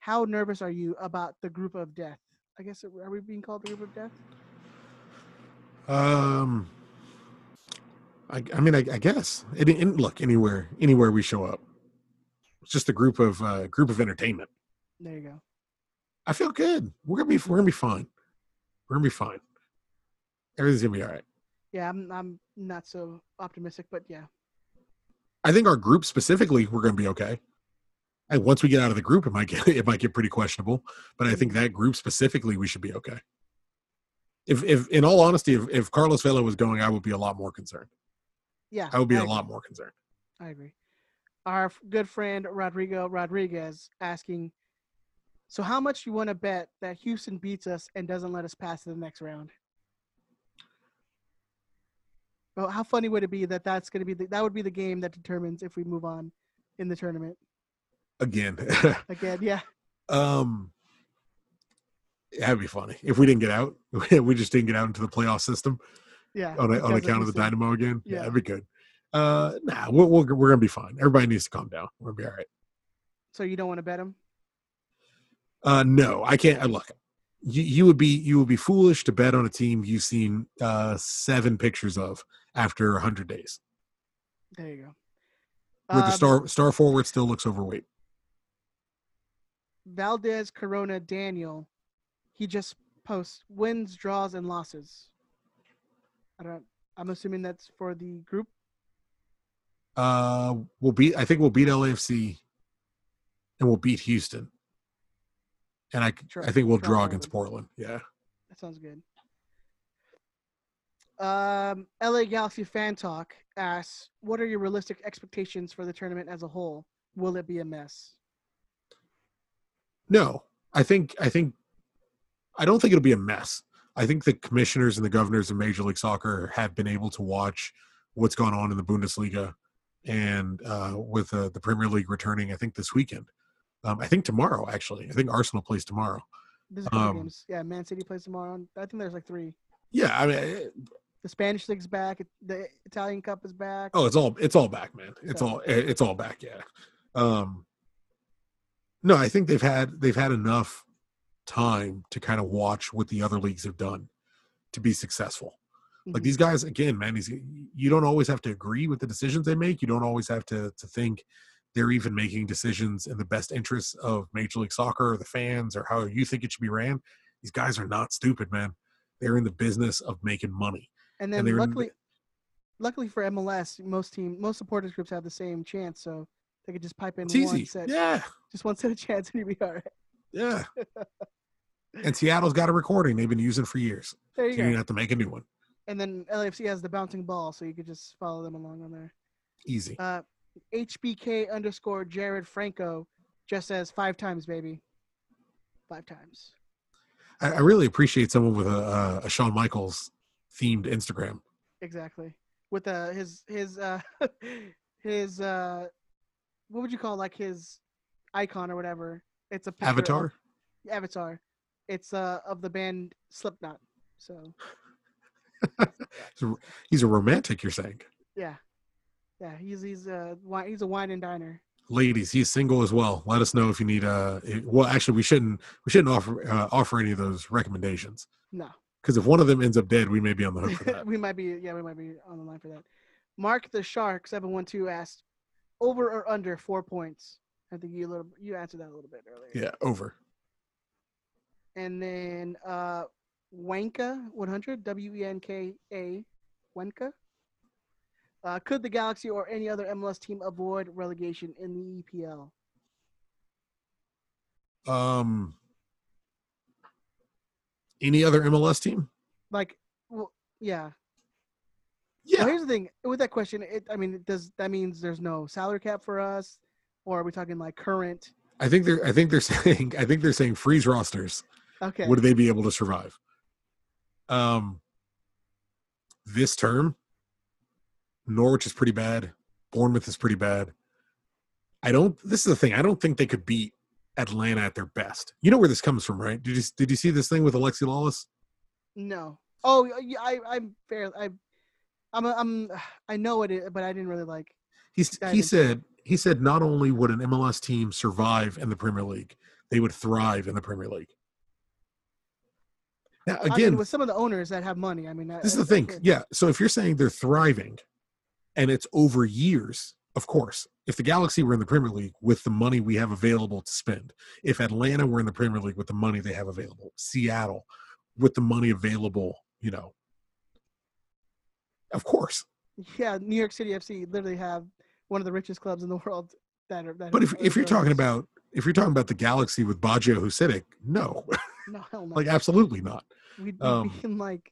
how nervous are you about the group of death? I guess, are we being called the group of death? I mean, I guess. It didn't look anywhere we show up. It's just a group of entertainment. There you go. I feel good. We're gonna be fine. We're gonna be fine. Everything's gonna be all right. Yeah, I'm not so optimistic, but yeah. I think our group specifically, we're going to be okay. And once we get out of the group, it might get pretty questionable. But I think that group specifically, we should be okay. If in all honesty, if Carlos Vela was going, I would be a lot more concerned. Yeah, I would be a lot more concerned. I agree. Our good friend Rodrigo Rodriguez asking, so how much you want to bet that Houston beats us and doesn't let us pass to the next round? Well, how funny would it be that would be the game that determines if we move on in the tournament? Again, yeah. That'd be funny if we didn't get out. We just didn't get out into the playoff system. Yeah. On account of the Dynamo again. Yeah, that'd be good. Nah, we're gonna be fine. Everybody needs to calm down. We're gonna be all right. So you don't want to bet him? No, I can't. Look. You would be foolish to bet on a team you've seen 7 pictures of after 100 days. There you go. Where the star forward still looks overweight. Valdez Corona Daniel, he just posts wins, draws, and losses. I'm assuming that's for the group. I think we'll beat LAFC, and we'll beat Houston. And I think we'll draw against Portland. Yeah. That sounds good. LA Galaxy Fan Talk asks, what are your realistic expectations for the tournament as a whole? Will it be a mess? No. I don't think it'll be a mess. I think the commissioners and the governors of Major League Soccer have been able to watch what's gone on in the Bundesliga and with the Premier League returning, I think, this weekend. I think tomorrow, actually. I think Arsenal plays tomorrow. There's games. Yeah, Man City plays tomorrow. I think there's 3. Yeah, I mean, the Spanish League's back. The Italian Cup is back. Oh, it's all back, man. It's all back. Yeah. No, I think they've had enough time to kind of watch what the other leagues have done to be successful. Mm-hmm. Like these guys, again, man. You don't always have to agree with the decisions they make. You don't always have to think they're even making decisions in the best interests of Major League Soccer or the fans or how you think it should be ran. These guys are not stupid, man. They're in the business of making money. And then luckily for MLS, most supporters groups have the same chance, so they could just pipe in one set of chants and you'd be all right. Yeah. And Seattle's got a recording they've been using for years. There you go. You don't have to make a new one. And then LAFC has the bouncing ball, so you could just follow them along on there. Easy. HBK_Jared Franco just says 5 times, baby. 5 times. I really appreciate someone with a Shawn Michaels themed Instagram. Exactly. With his what would you call his icon or whatever? It's a avatar. It's of the band Slipknot. So he's a romantic, you're saying? Yeah. Yeah, he's a wine and diner. Ladies, he's single as well. Let us know if you need well, actually, we shouldn't offer any of those recommendations. No, because if one of them ends up dead, we may be on the hook for that. We might be on the line for that. Mark the Shark 712 asked, Over or under 4 points? I think you answered that a little bit earlier. Yeah, over. And then Wenka 100, W-E-N-K-A, Wenka. Could the Galaxy or any other MLS team avoid relegation in the EPL? Any other MLS team? Yeah. Yeah. Well, here's the thing with that question. Does that means there's no salary cap for us, or are we talking like current? I think they're saying freeze rosters. Okay. Would they be able to survive? This term. Norwich is pretty bad. Bournemouth is pretty bad. This is the thing. I don't think they could beat Atlanta at their best. You know where this comes from, right? Did you see this thing with Alexi Lawless? No. Oh, I know it, but I didn't really like. He said not only would an MLS team survive in the Premier League, they would thrive in the Premier League. Now again, with some of the owners that have money, this is the thing. Yeah. So if you're saying they're thriving, and it's over years, of course. If the Galaxy were in the Premier League with the money we have available to spend, if Atlanta were in the Premier League with the money they have available, Seattle with the money available, of course. Yeah, New York City FC literally have one of the richest clubs in the world. But if you're talking about the Galaxy with Baggio Husidic, no, no, hell no. Absolutely not. We'd be in We'd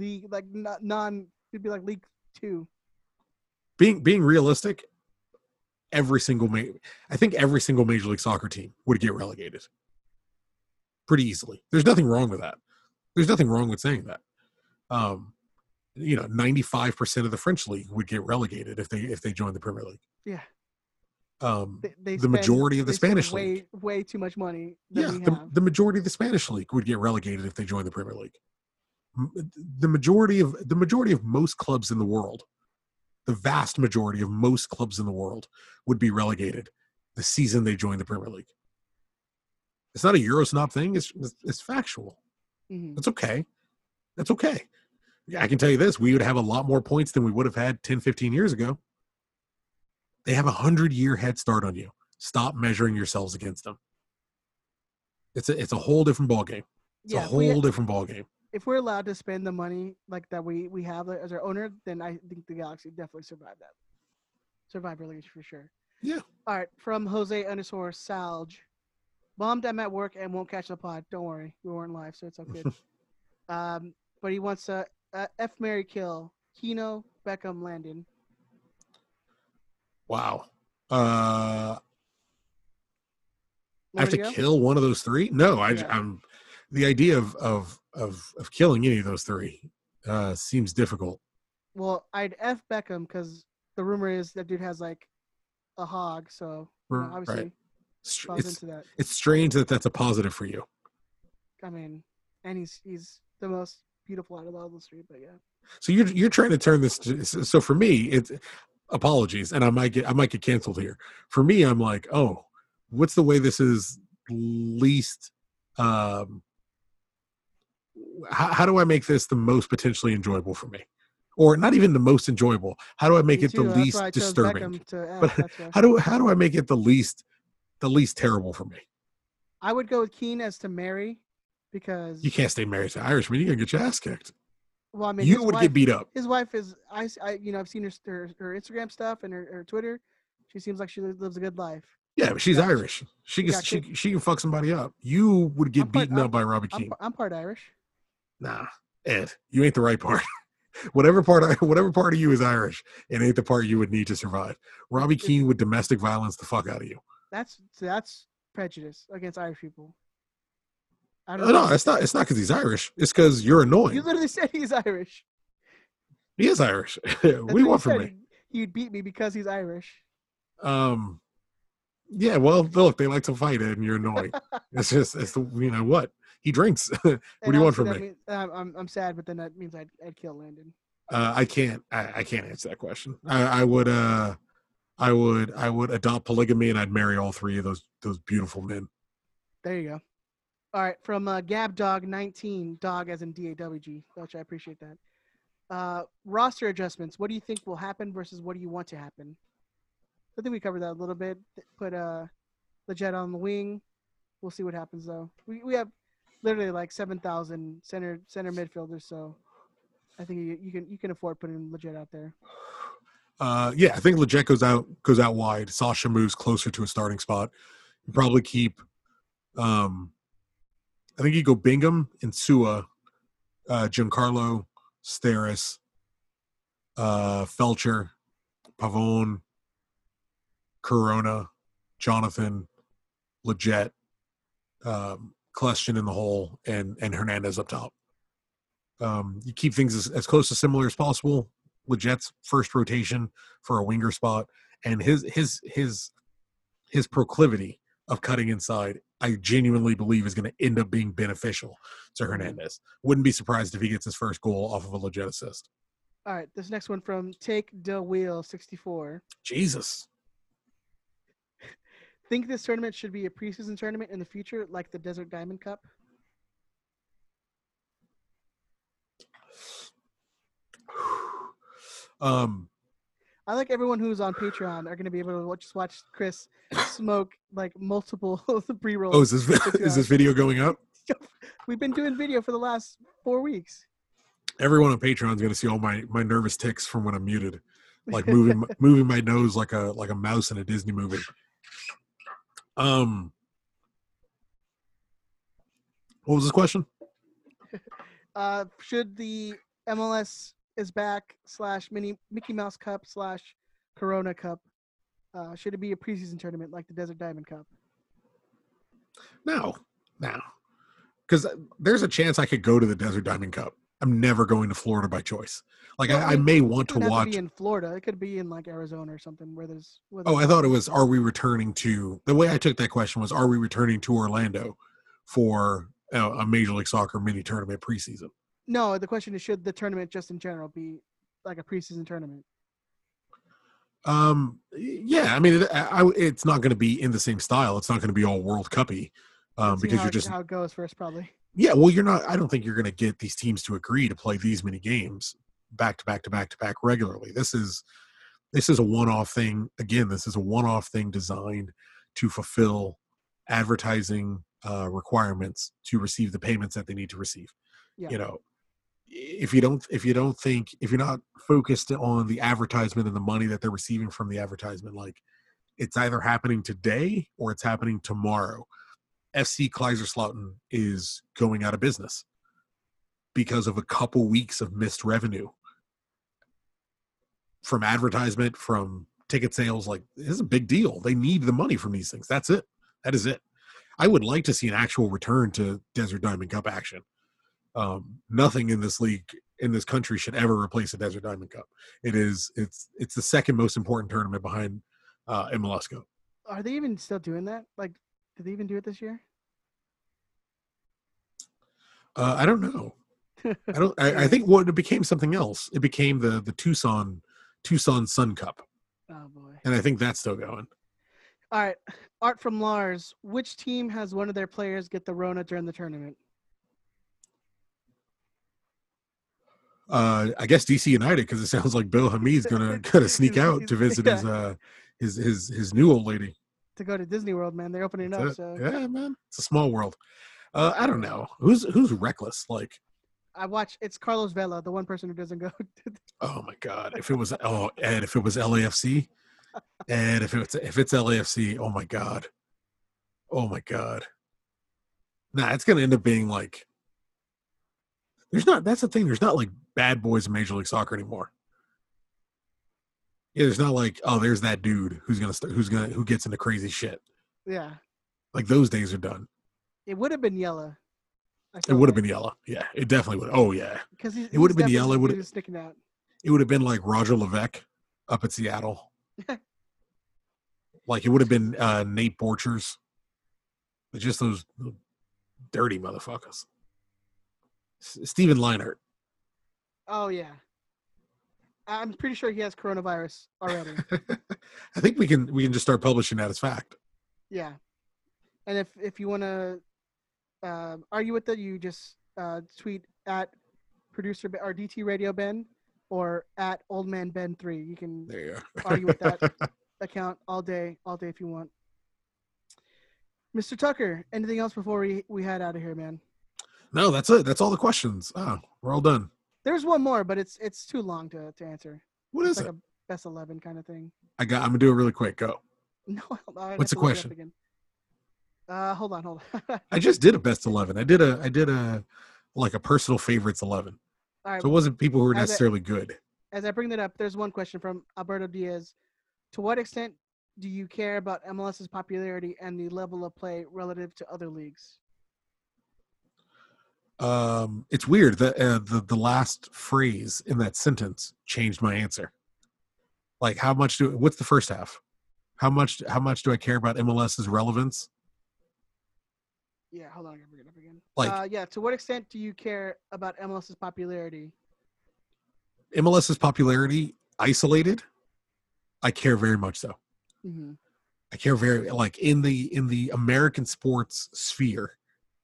be like League Two. Being realistic, I think every single Major League Soccer team would get relegated pretty easily. There's nothing wrong with that. There's nothing wrong with saying that. 95% of the French league would get relegated if they joined the Premier League. Yeah. The majority of the Spanish league way too much money. The majority of the Spanish league would get relegated if they joined the Premier League. The majority of most clubs in the world. The vast majority of most clubs in the world would be relegated the season they joined the Premier League. It's not a Eurosnob thing. It's factual. Mm-hmm. That's okay. I can tell you this. We would have a lot more points than we would have had 10, 15 years ago. They have 100-year head start on you. Stop measuring yourselves against them. It's a whole different ballgame. Different ballgame. If we're allowed to spend the money that we have as our owner, then I think the Galaxy definitely survived that. Survived relegation for sure. Yeah. All right. From Jose _ Salge. Bombed, I'm at work and won't catch the pod. Don't worry. We weren't live, so it's all good. But he wants a F, Mary, Kill. Keno, Beckham, Landon. Wow. I have to kill one of those three? No, I'm – the idea of killing any of those three seems difficult. Well, I'd F Beckham because the rumor is that dude has a hog, so obviously right. Into that. It's strange that that's a positive for you. And he's the most beautiful out of all the street, but yeah. So you're trying to turn this. So for me, it's apologies, and I might get canceled here. For me, I'm like, oh, what's the way this is least. How do I make this the most potentially enjoyable for me? Or not even the most enjoyable. How do I make it the least disturbing? How do I make it the least terrible for me? I would go with Keane as to Mary because... You can't stay married to Irishman. You're going to get your ass kicked. Well, you would get beat up. His wife is... I've seen her Instagram stuff and her Twitter. She seems like she lives a good life. Yeah, but she's Irish. She can fuck somebody up. You would get beaten up by Robbie Keane. I'm part Irish. Nah, Ed, you ain't the right part. whatever part of you is Irish, it ain't the part you would need to survive. Robbie Keane would domestic violence the fuck out of you. That's prejudice against Irish people. No, it's not. It's not because he's Irish. It's because you're annoying. You literally said he's Irish. He is Irish. What do you want from me? You'd beat me because he's Irish. Yeah, well, look, they like to fight it, and you're annoying. It's he drinks. What do you want from me? I'm sad, but then that means I'd kill Landon. I can't answer that question. I would adopt polygamy, and I'd marry all three of those beautiful men. There you go. All right, from GabDog19, dog as in DAWG, which I appreciate that. Roster adjustments. What do you think will happen versus what do you want to happen? I think we covered that a little bit. Put Legette on the wing. We'll see what happens though. We have literally like 7,000 center midfielders, so I think you can afford putting Legette out there. Yeah, I think Legette goes out wide. Sasha moves closer to a starting spot. You probably keep. I think you go Bingham and Sua, Giancarlo, Steris, Felcher, Pavone, Corona, Jonathan, Legette, Kleshin in the hole, and Hernandez up top. You keep things as close to similar as possible. Legette's first rotation for a winger spot, and his proclivity of cutting inside, I genuinely believe is going to end up being beneficial to Hernandez. Wouldn't be surprised if he gets his first goal off of a Legette assist. All right, this next one from Take the Wheel 64. Jesus. Think this tournament should be a preseason tournament in the future, like the Desert Diamond Cup? I like everyone who's on Patreon are going to be able to watch Chris smoke like multiple pre-rolls. Oh, is this video going up? We've been doing video for the last 4 weeks. Everyone on Patreon is going to see all my nervous tics from when I'm muted, like moving my nose like a mouse in a Disney movie. What was this question? Should the MLS is back / mini Mickey Mouse Cup / Corona Cup, should it be a preseason tournament like the Desert Diamond Cup? No, because there's a chance I could go to the Desert Diamond Cup. I'm never going to Florida by choice. Like, well, I may want to watch. It could be in Florida. It could be in like Arizona or something where there's. I thought it was, are we returning to, the way I took that question was, are we returning to Orlando for a Major League Soccer mini tournament preseason? No, the question is, should the tournament just in general be like a preseason tournament? Yeah, I mean, it's not going to be in the same style. It's not going to be all World Cuppy, because you're just how it goes first, probably. Yeah, well, you're not. I don't think you're going to get these teams to agree to play these many games back to back to back to back regularly. This is a one-off thing. Again, this is a one-off thing designed to fulfill advertising requirements to receive the payments that they need to receive. Yeah. You know, if you're not focused on the advertisement and the money that they're receiving from the advertisement, like it's either happening today or it's happening tomorrow. FC Kaiserslautern is going out of business because of a couple weeks of missed revenue from advertisement, from ticket sales. Like, this is a big deal. They need the money from these things. That's it. That is it. I would like to see an actual return to Desert Diamond Cup action. Nothing in this league, in this country, should ever replace a Desert Diamond Cup. It's the second most important tournament behind MLS Cup. Are they even still doing that? Like, did they even do it this year? I don't know. I think what it became something else. It became the Tucson Sun Cup. Oh boy! And I think that's still going. All right, Art from Lars. Which team has one of their players get the Rona during the tournament? I guess DC United, because it sounds like Bill Hamid's gonna sneak out to visit his new old lady. To go to Disney World, man. They're opening up. So yeah, man. It's a small world. I don't know. Who's reckless? Like, it's Carlos Vela, the one person who doesn't go. Oh my God. If it was LAFC. And if it's LAFC, oh my God. Oh my God. Nah, it's gonna end up being like, that's the thing, there's not like bad boys in Major League Soccer anymore. Yeah, there's not like, oh, there's that dude who gets into crazy shit. Yeah, like those days are done. It would have been Yella. It would have been Yella. Yeah, it definitely would. Oh yeah, because it would have been Yella. It would have been like Roger Levesque up at Seattle. Like it would have been Nate Borchers. Just those dirty motherfuckers. Steven Leinart. Oh yeah. I'm pretty sure he has coronavirus already. I think we can just start publishing that as fact. Yeah, and if you want to argue with it, you just tweet at producer or DT Radio Ben or at Old Man Ben 3. You can argue with that. account all day if you want. Mr. Tucker, anything else before we head out of here, man? No, that's it. That's all the questions. We're all done. There's one more, but it's too long to answer. What is it? Like a best 11 kind of thing. I'm gonna do it really quick. Go. No. What's the question? Hold on. I just did a best 11. I did a like a personal favorites 11. All right. So it wasn't people who were necessarily good. As I bring that up, there's one question from Alberto Diaz. To what extent do you care about MLS's popularity and the level of play relative to other leagues? It's weird that the last phrase in that sentence changed my answer. Like, what's the first half? How much do I care about MLS's relevance? Yeah, hold on, I'm gonna bring it up again. To what extent do you care about MLS's popularity? MLS's popularity isolated, I care very much so. Mm-hmm. I care very in the American sports sphere.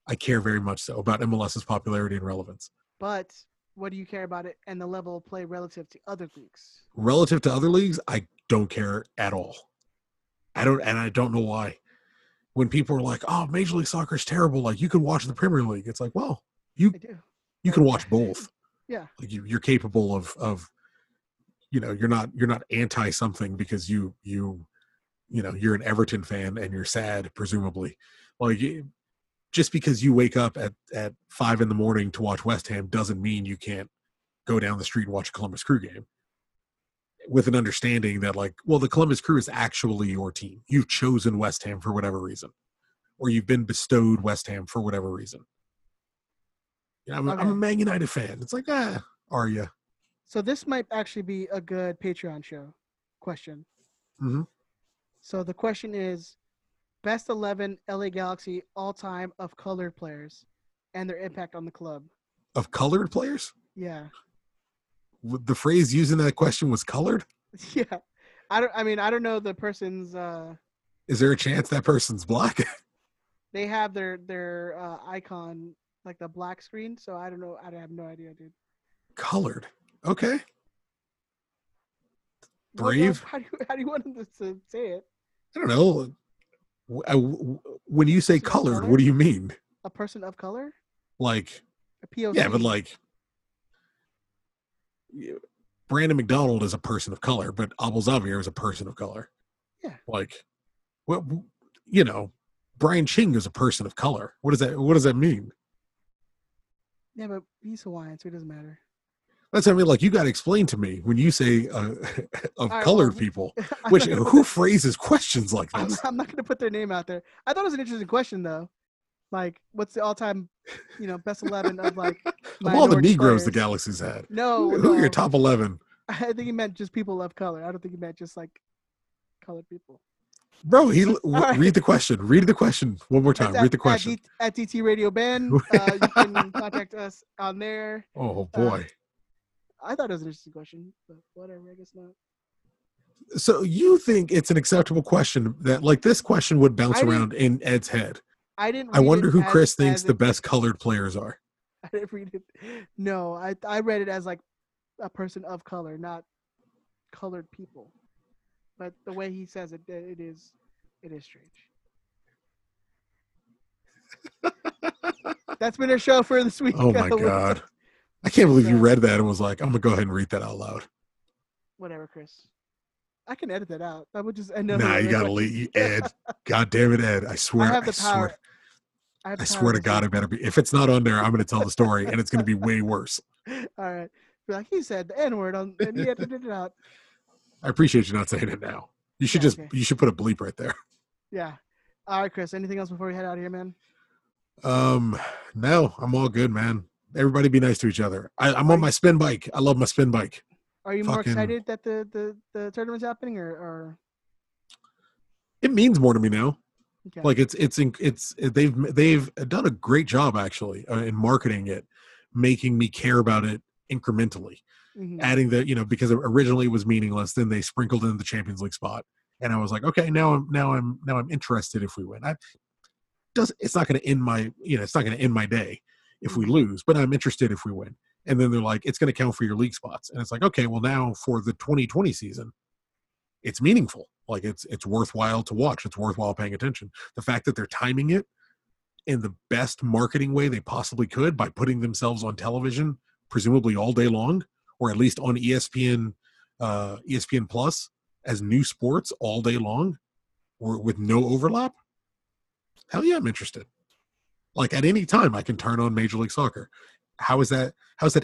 I care very much so about MLS's popularity and relevance. But what do you care about it and the level of play relative to other leagues? Relative to other leagues, I don't care at all. I don't know why. When people are like, "Oh, Major League Soccer is terrible," like you can watch the Premier League. It's like, well, you can watch both. Yeah, like you're capable of, you're not anti something because you you're an Everton fan and you're sad, presumably. Like, just because you wake up at 5 a.m. to watch West Ham doesn't mean you can't go down the street and watch a Columbus Crew game. With an understanding that, like, well, the Columbus Crew is actually your team. You've chosen West Ham for whatever reason, or you've been bestowed West Ham for whatever reason. I'm a Man United fan. It's like, are you? So this might actually be a good Patreon show question. Mm-hmm. So the question is, best 11 LA Galaxy all-time of colored players and their impact on the club. Of colored players? Yeah. The phrase used in that question was colored? Yeah. I don't know the person's... Is there a chance that person's black? They have their icon... like the black screen, so I don't know. I have no idea, dude. Colored. Okay. Brave. How do you want to say it? I don't know. When you say colored, what do you mean? A person of color? Like. A POC? Yeah, but like. Brandon McDonald is a person of color, but Abel Xavier is a person of color. Yeah. Like, Brian Ching is a person of color. What does that mean? Yeah, but he's Hawaiian, so it doesn't matter. That's what I mean. Like, you got to explain to me when you say of right, colored people, which who phrases questions like this? I'm not going to put their name out there. I thought it was an interesting question, though. Like, what's the all-time, best 11 of, like, of all the Negroes players the Galaxy's had? No. Who are your top 11? I think he meant just people of color. I don't think he meant just, like, colored people. Bro, right. Read the question. Read the question one more time. Read the question. At DT Radio Ben, you can contact us on there. Oh, boy. I thought it was an interesting question, but whatever, I guess not. So you think it's an acceptable question that, like, this question would bounce around in Ed's head. I wonder who Chris thinks the best colored players are. I didn't read it. No, I read it as, like, a person of color, not colored people. But the way he says it, it is strange. That's been our show for this week. Oh, my God. I can't believe you read that and was like, I'm going to go ahead and read that out loud. Whatever, Chris. I can edit that out. I would just end up. Nah, you got to leave. Ed. God damn it, Ed. I swear. I have the power. I swear to God, it better be. If it's not on there, I'm going to tell the story, and it's going to be way worse. All right. Be like, he said the N-word, and he edited it out. I appreciate you not saying it now. You should you should put a bleep right there. Yeah. All right, Chris. Anything else before we head out of here, man? No, I'm all good, man. Everybody be nice to each other. I'm on my spin bike. I love my spin bike. Are you more excited that the tournament's happening or? It means more to me now. Okay. Like it's they've done a great job actually in marketing it, making me care about it incrementally. Mm-hmm. Adding the, because originally it was meaningless. Then they sprinkled in the Champions League spot, and I was like, okay, now I'm interested if we win. It's not going to end my, it's not going to end my day if we lose, but I'm interested if we win. And then they're like, it's going to count for your league spots, and it's like, okay, well now for the 2020 season, it's meaningful Like, it's worthwhile to watch. It's worthwhile paying attention. The fact that they're timing it in the best marketing way they possibly could by putting themselves on television, presumably all day long, or at least on ESPN Plus as new sports all day long, or with no overlap. Hell yeah, I'm interested. Like, at any time I can turn on Major League Soccer. How is that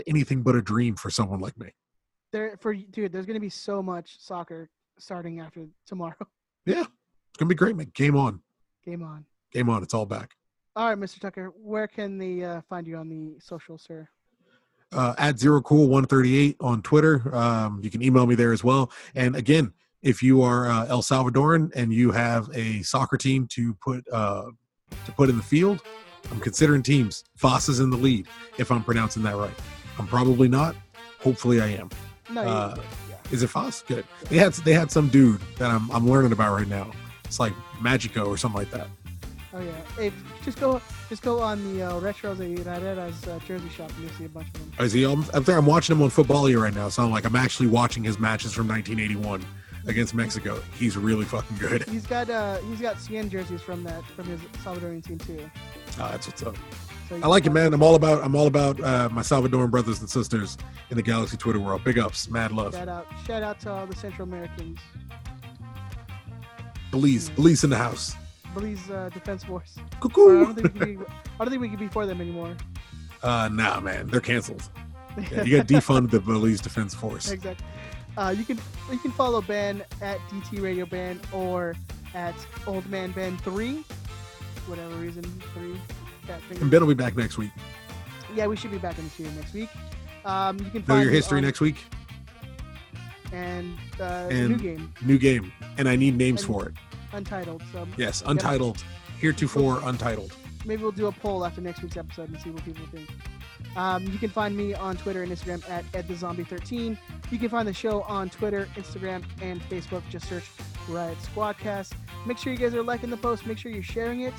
anything but a dream for someone like me? There's going to be so much soccer starting after tomorrow. Yeah. It's going to be great, man. Game on. Game on. Game on. It's all back. All right, Mr. Tucker, where can they find you on the social, sir? At ZeroCool138 on Twitter. You can email me there as well. And again, if you are El Salvadoran and you have a soccer team to put in the field, I'm considering teams. Foss is in the lead, if I'm pronouncing that right. I'm probably not. Hopefully I am. No, yeah. Is it Foss? Good. They had some dude that I'm learning about right now. It's like Magico or something like that. Oh yeah. Hey, just go on the Retros de Herrera's jersey shop and you'll see a bunch of them. I see. I'm watching him on Footballia right now, so I'm actually watching his matches from 1981 against Mexico. He's really fucking good. He's got CN jerseys from his Salvadorian team too. That's what's up. So I like it, man. I'm all about my Salvadoran brothers and sisters in the Galaxy Twitter world. Big ups, mad love. Shout out to all the Central Americans. Belize in the house. Belize Defense Force. Cuckoo. I don't think we can be for them anymore. Nah, man, they're canceled. Yeah, you got defund the Belize Defense Force. Exactly. You can follow Ben at DT Radio Ben or at Old Man Ben 3. Whatever reason, 3. And Ben will be back next week. Yeah, we should be back in the studio next week. You can find your history next week. And new game. And I need names for it. Untitled. So yes, Untitled. Heretofore Untitled. Maybe we'll do a poll after next week's episode and see what people think. You can find me on Twitter and Instagram at EdTheZombie13. You can find the show on Twitter, Instagram, and Facebook. Just search Riot Squadcast. Make sure you guys are liking the post. Make sure you're sharing it.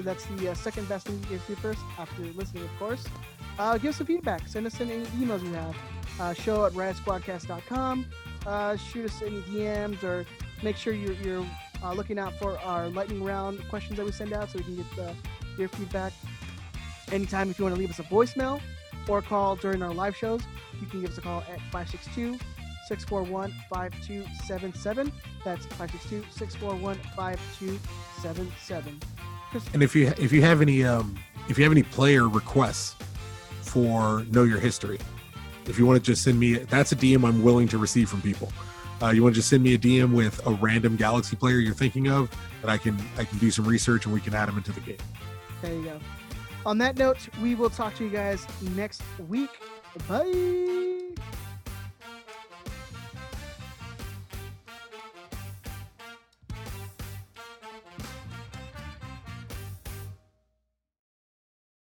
That's the second best thing you can do first after listening, of course. Give us some feedback. Send us any emails you have. Show at riotsquadcast.com. Shoot us any DMs or make sure you're looking out for our lightning round questions that we send out so we can get your feedback. Anytime if you want to leave us a voicemail or call during our live shows, you can give us a call at 562-641-5277. That's 562-641-5277. And if you have any player requests for Know Your History, if you want to just send me, that's a DM I'm willing to receive from people. You want to just send me a DM with a random Galaxy player you're thinking of, and I can do some research and we can add them into the game. There you go. On that note, we will talk to you guys next week. Bye.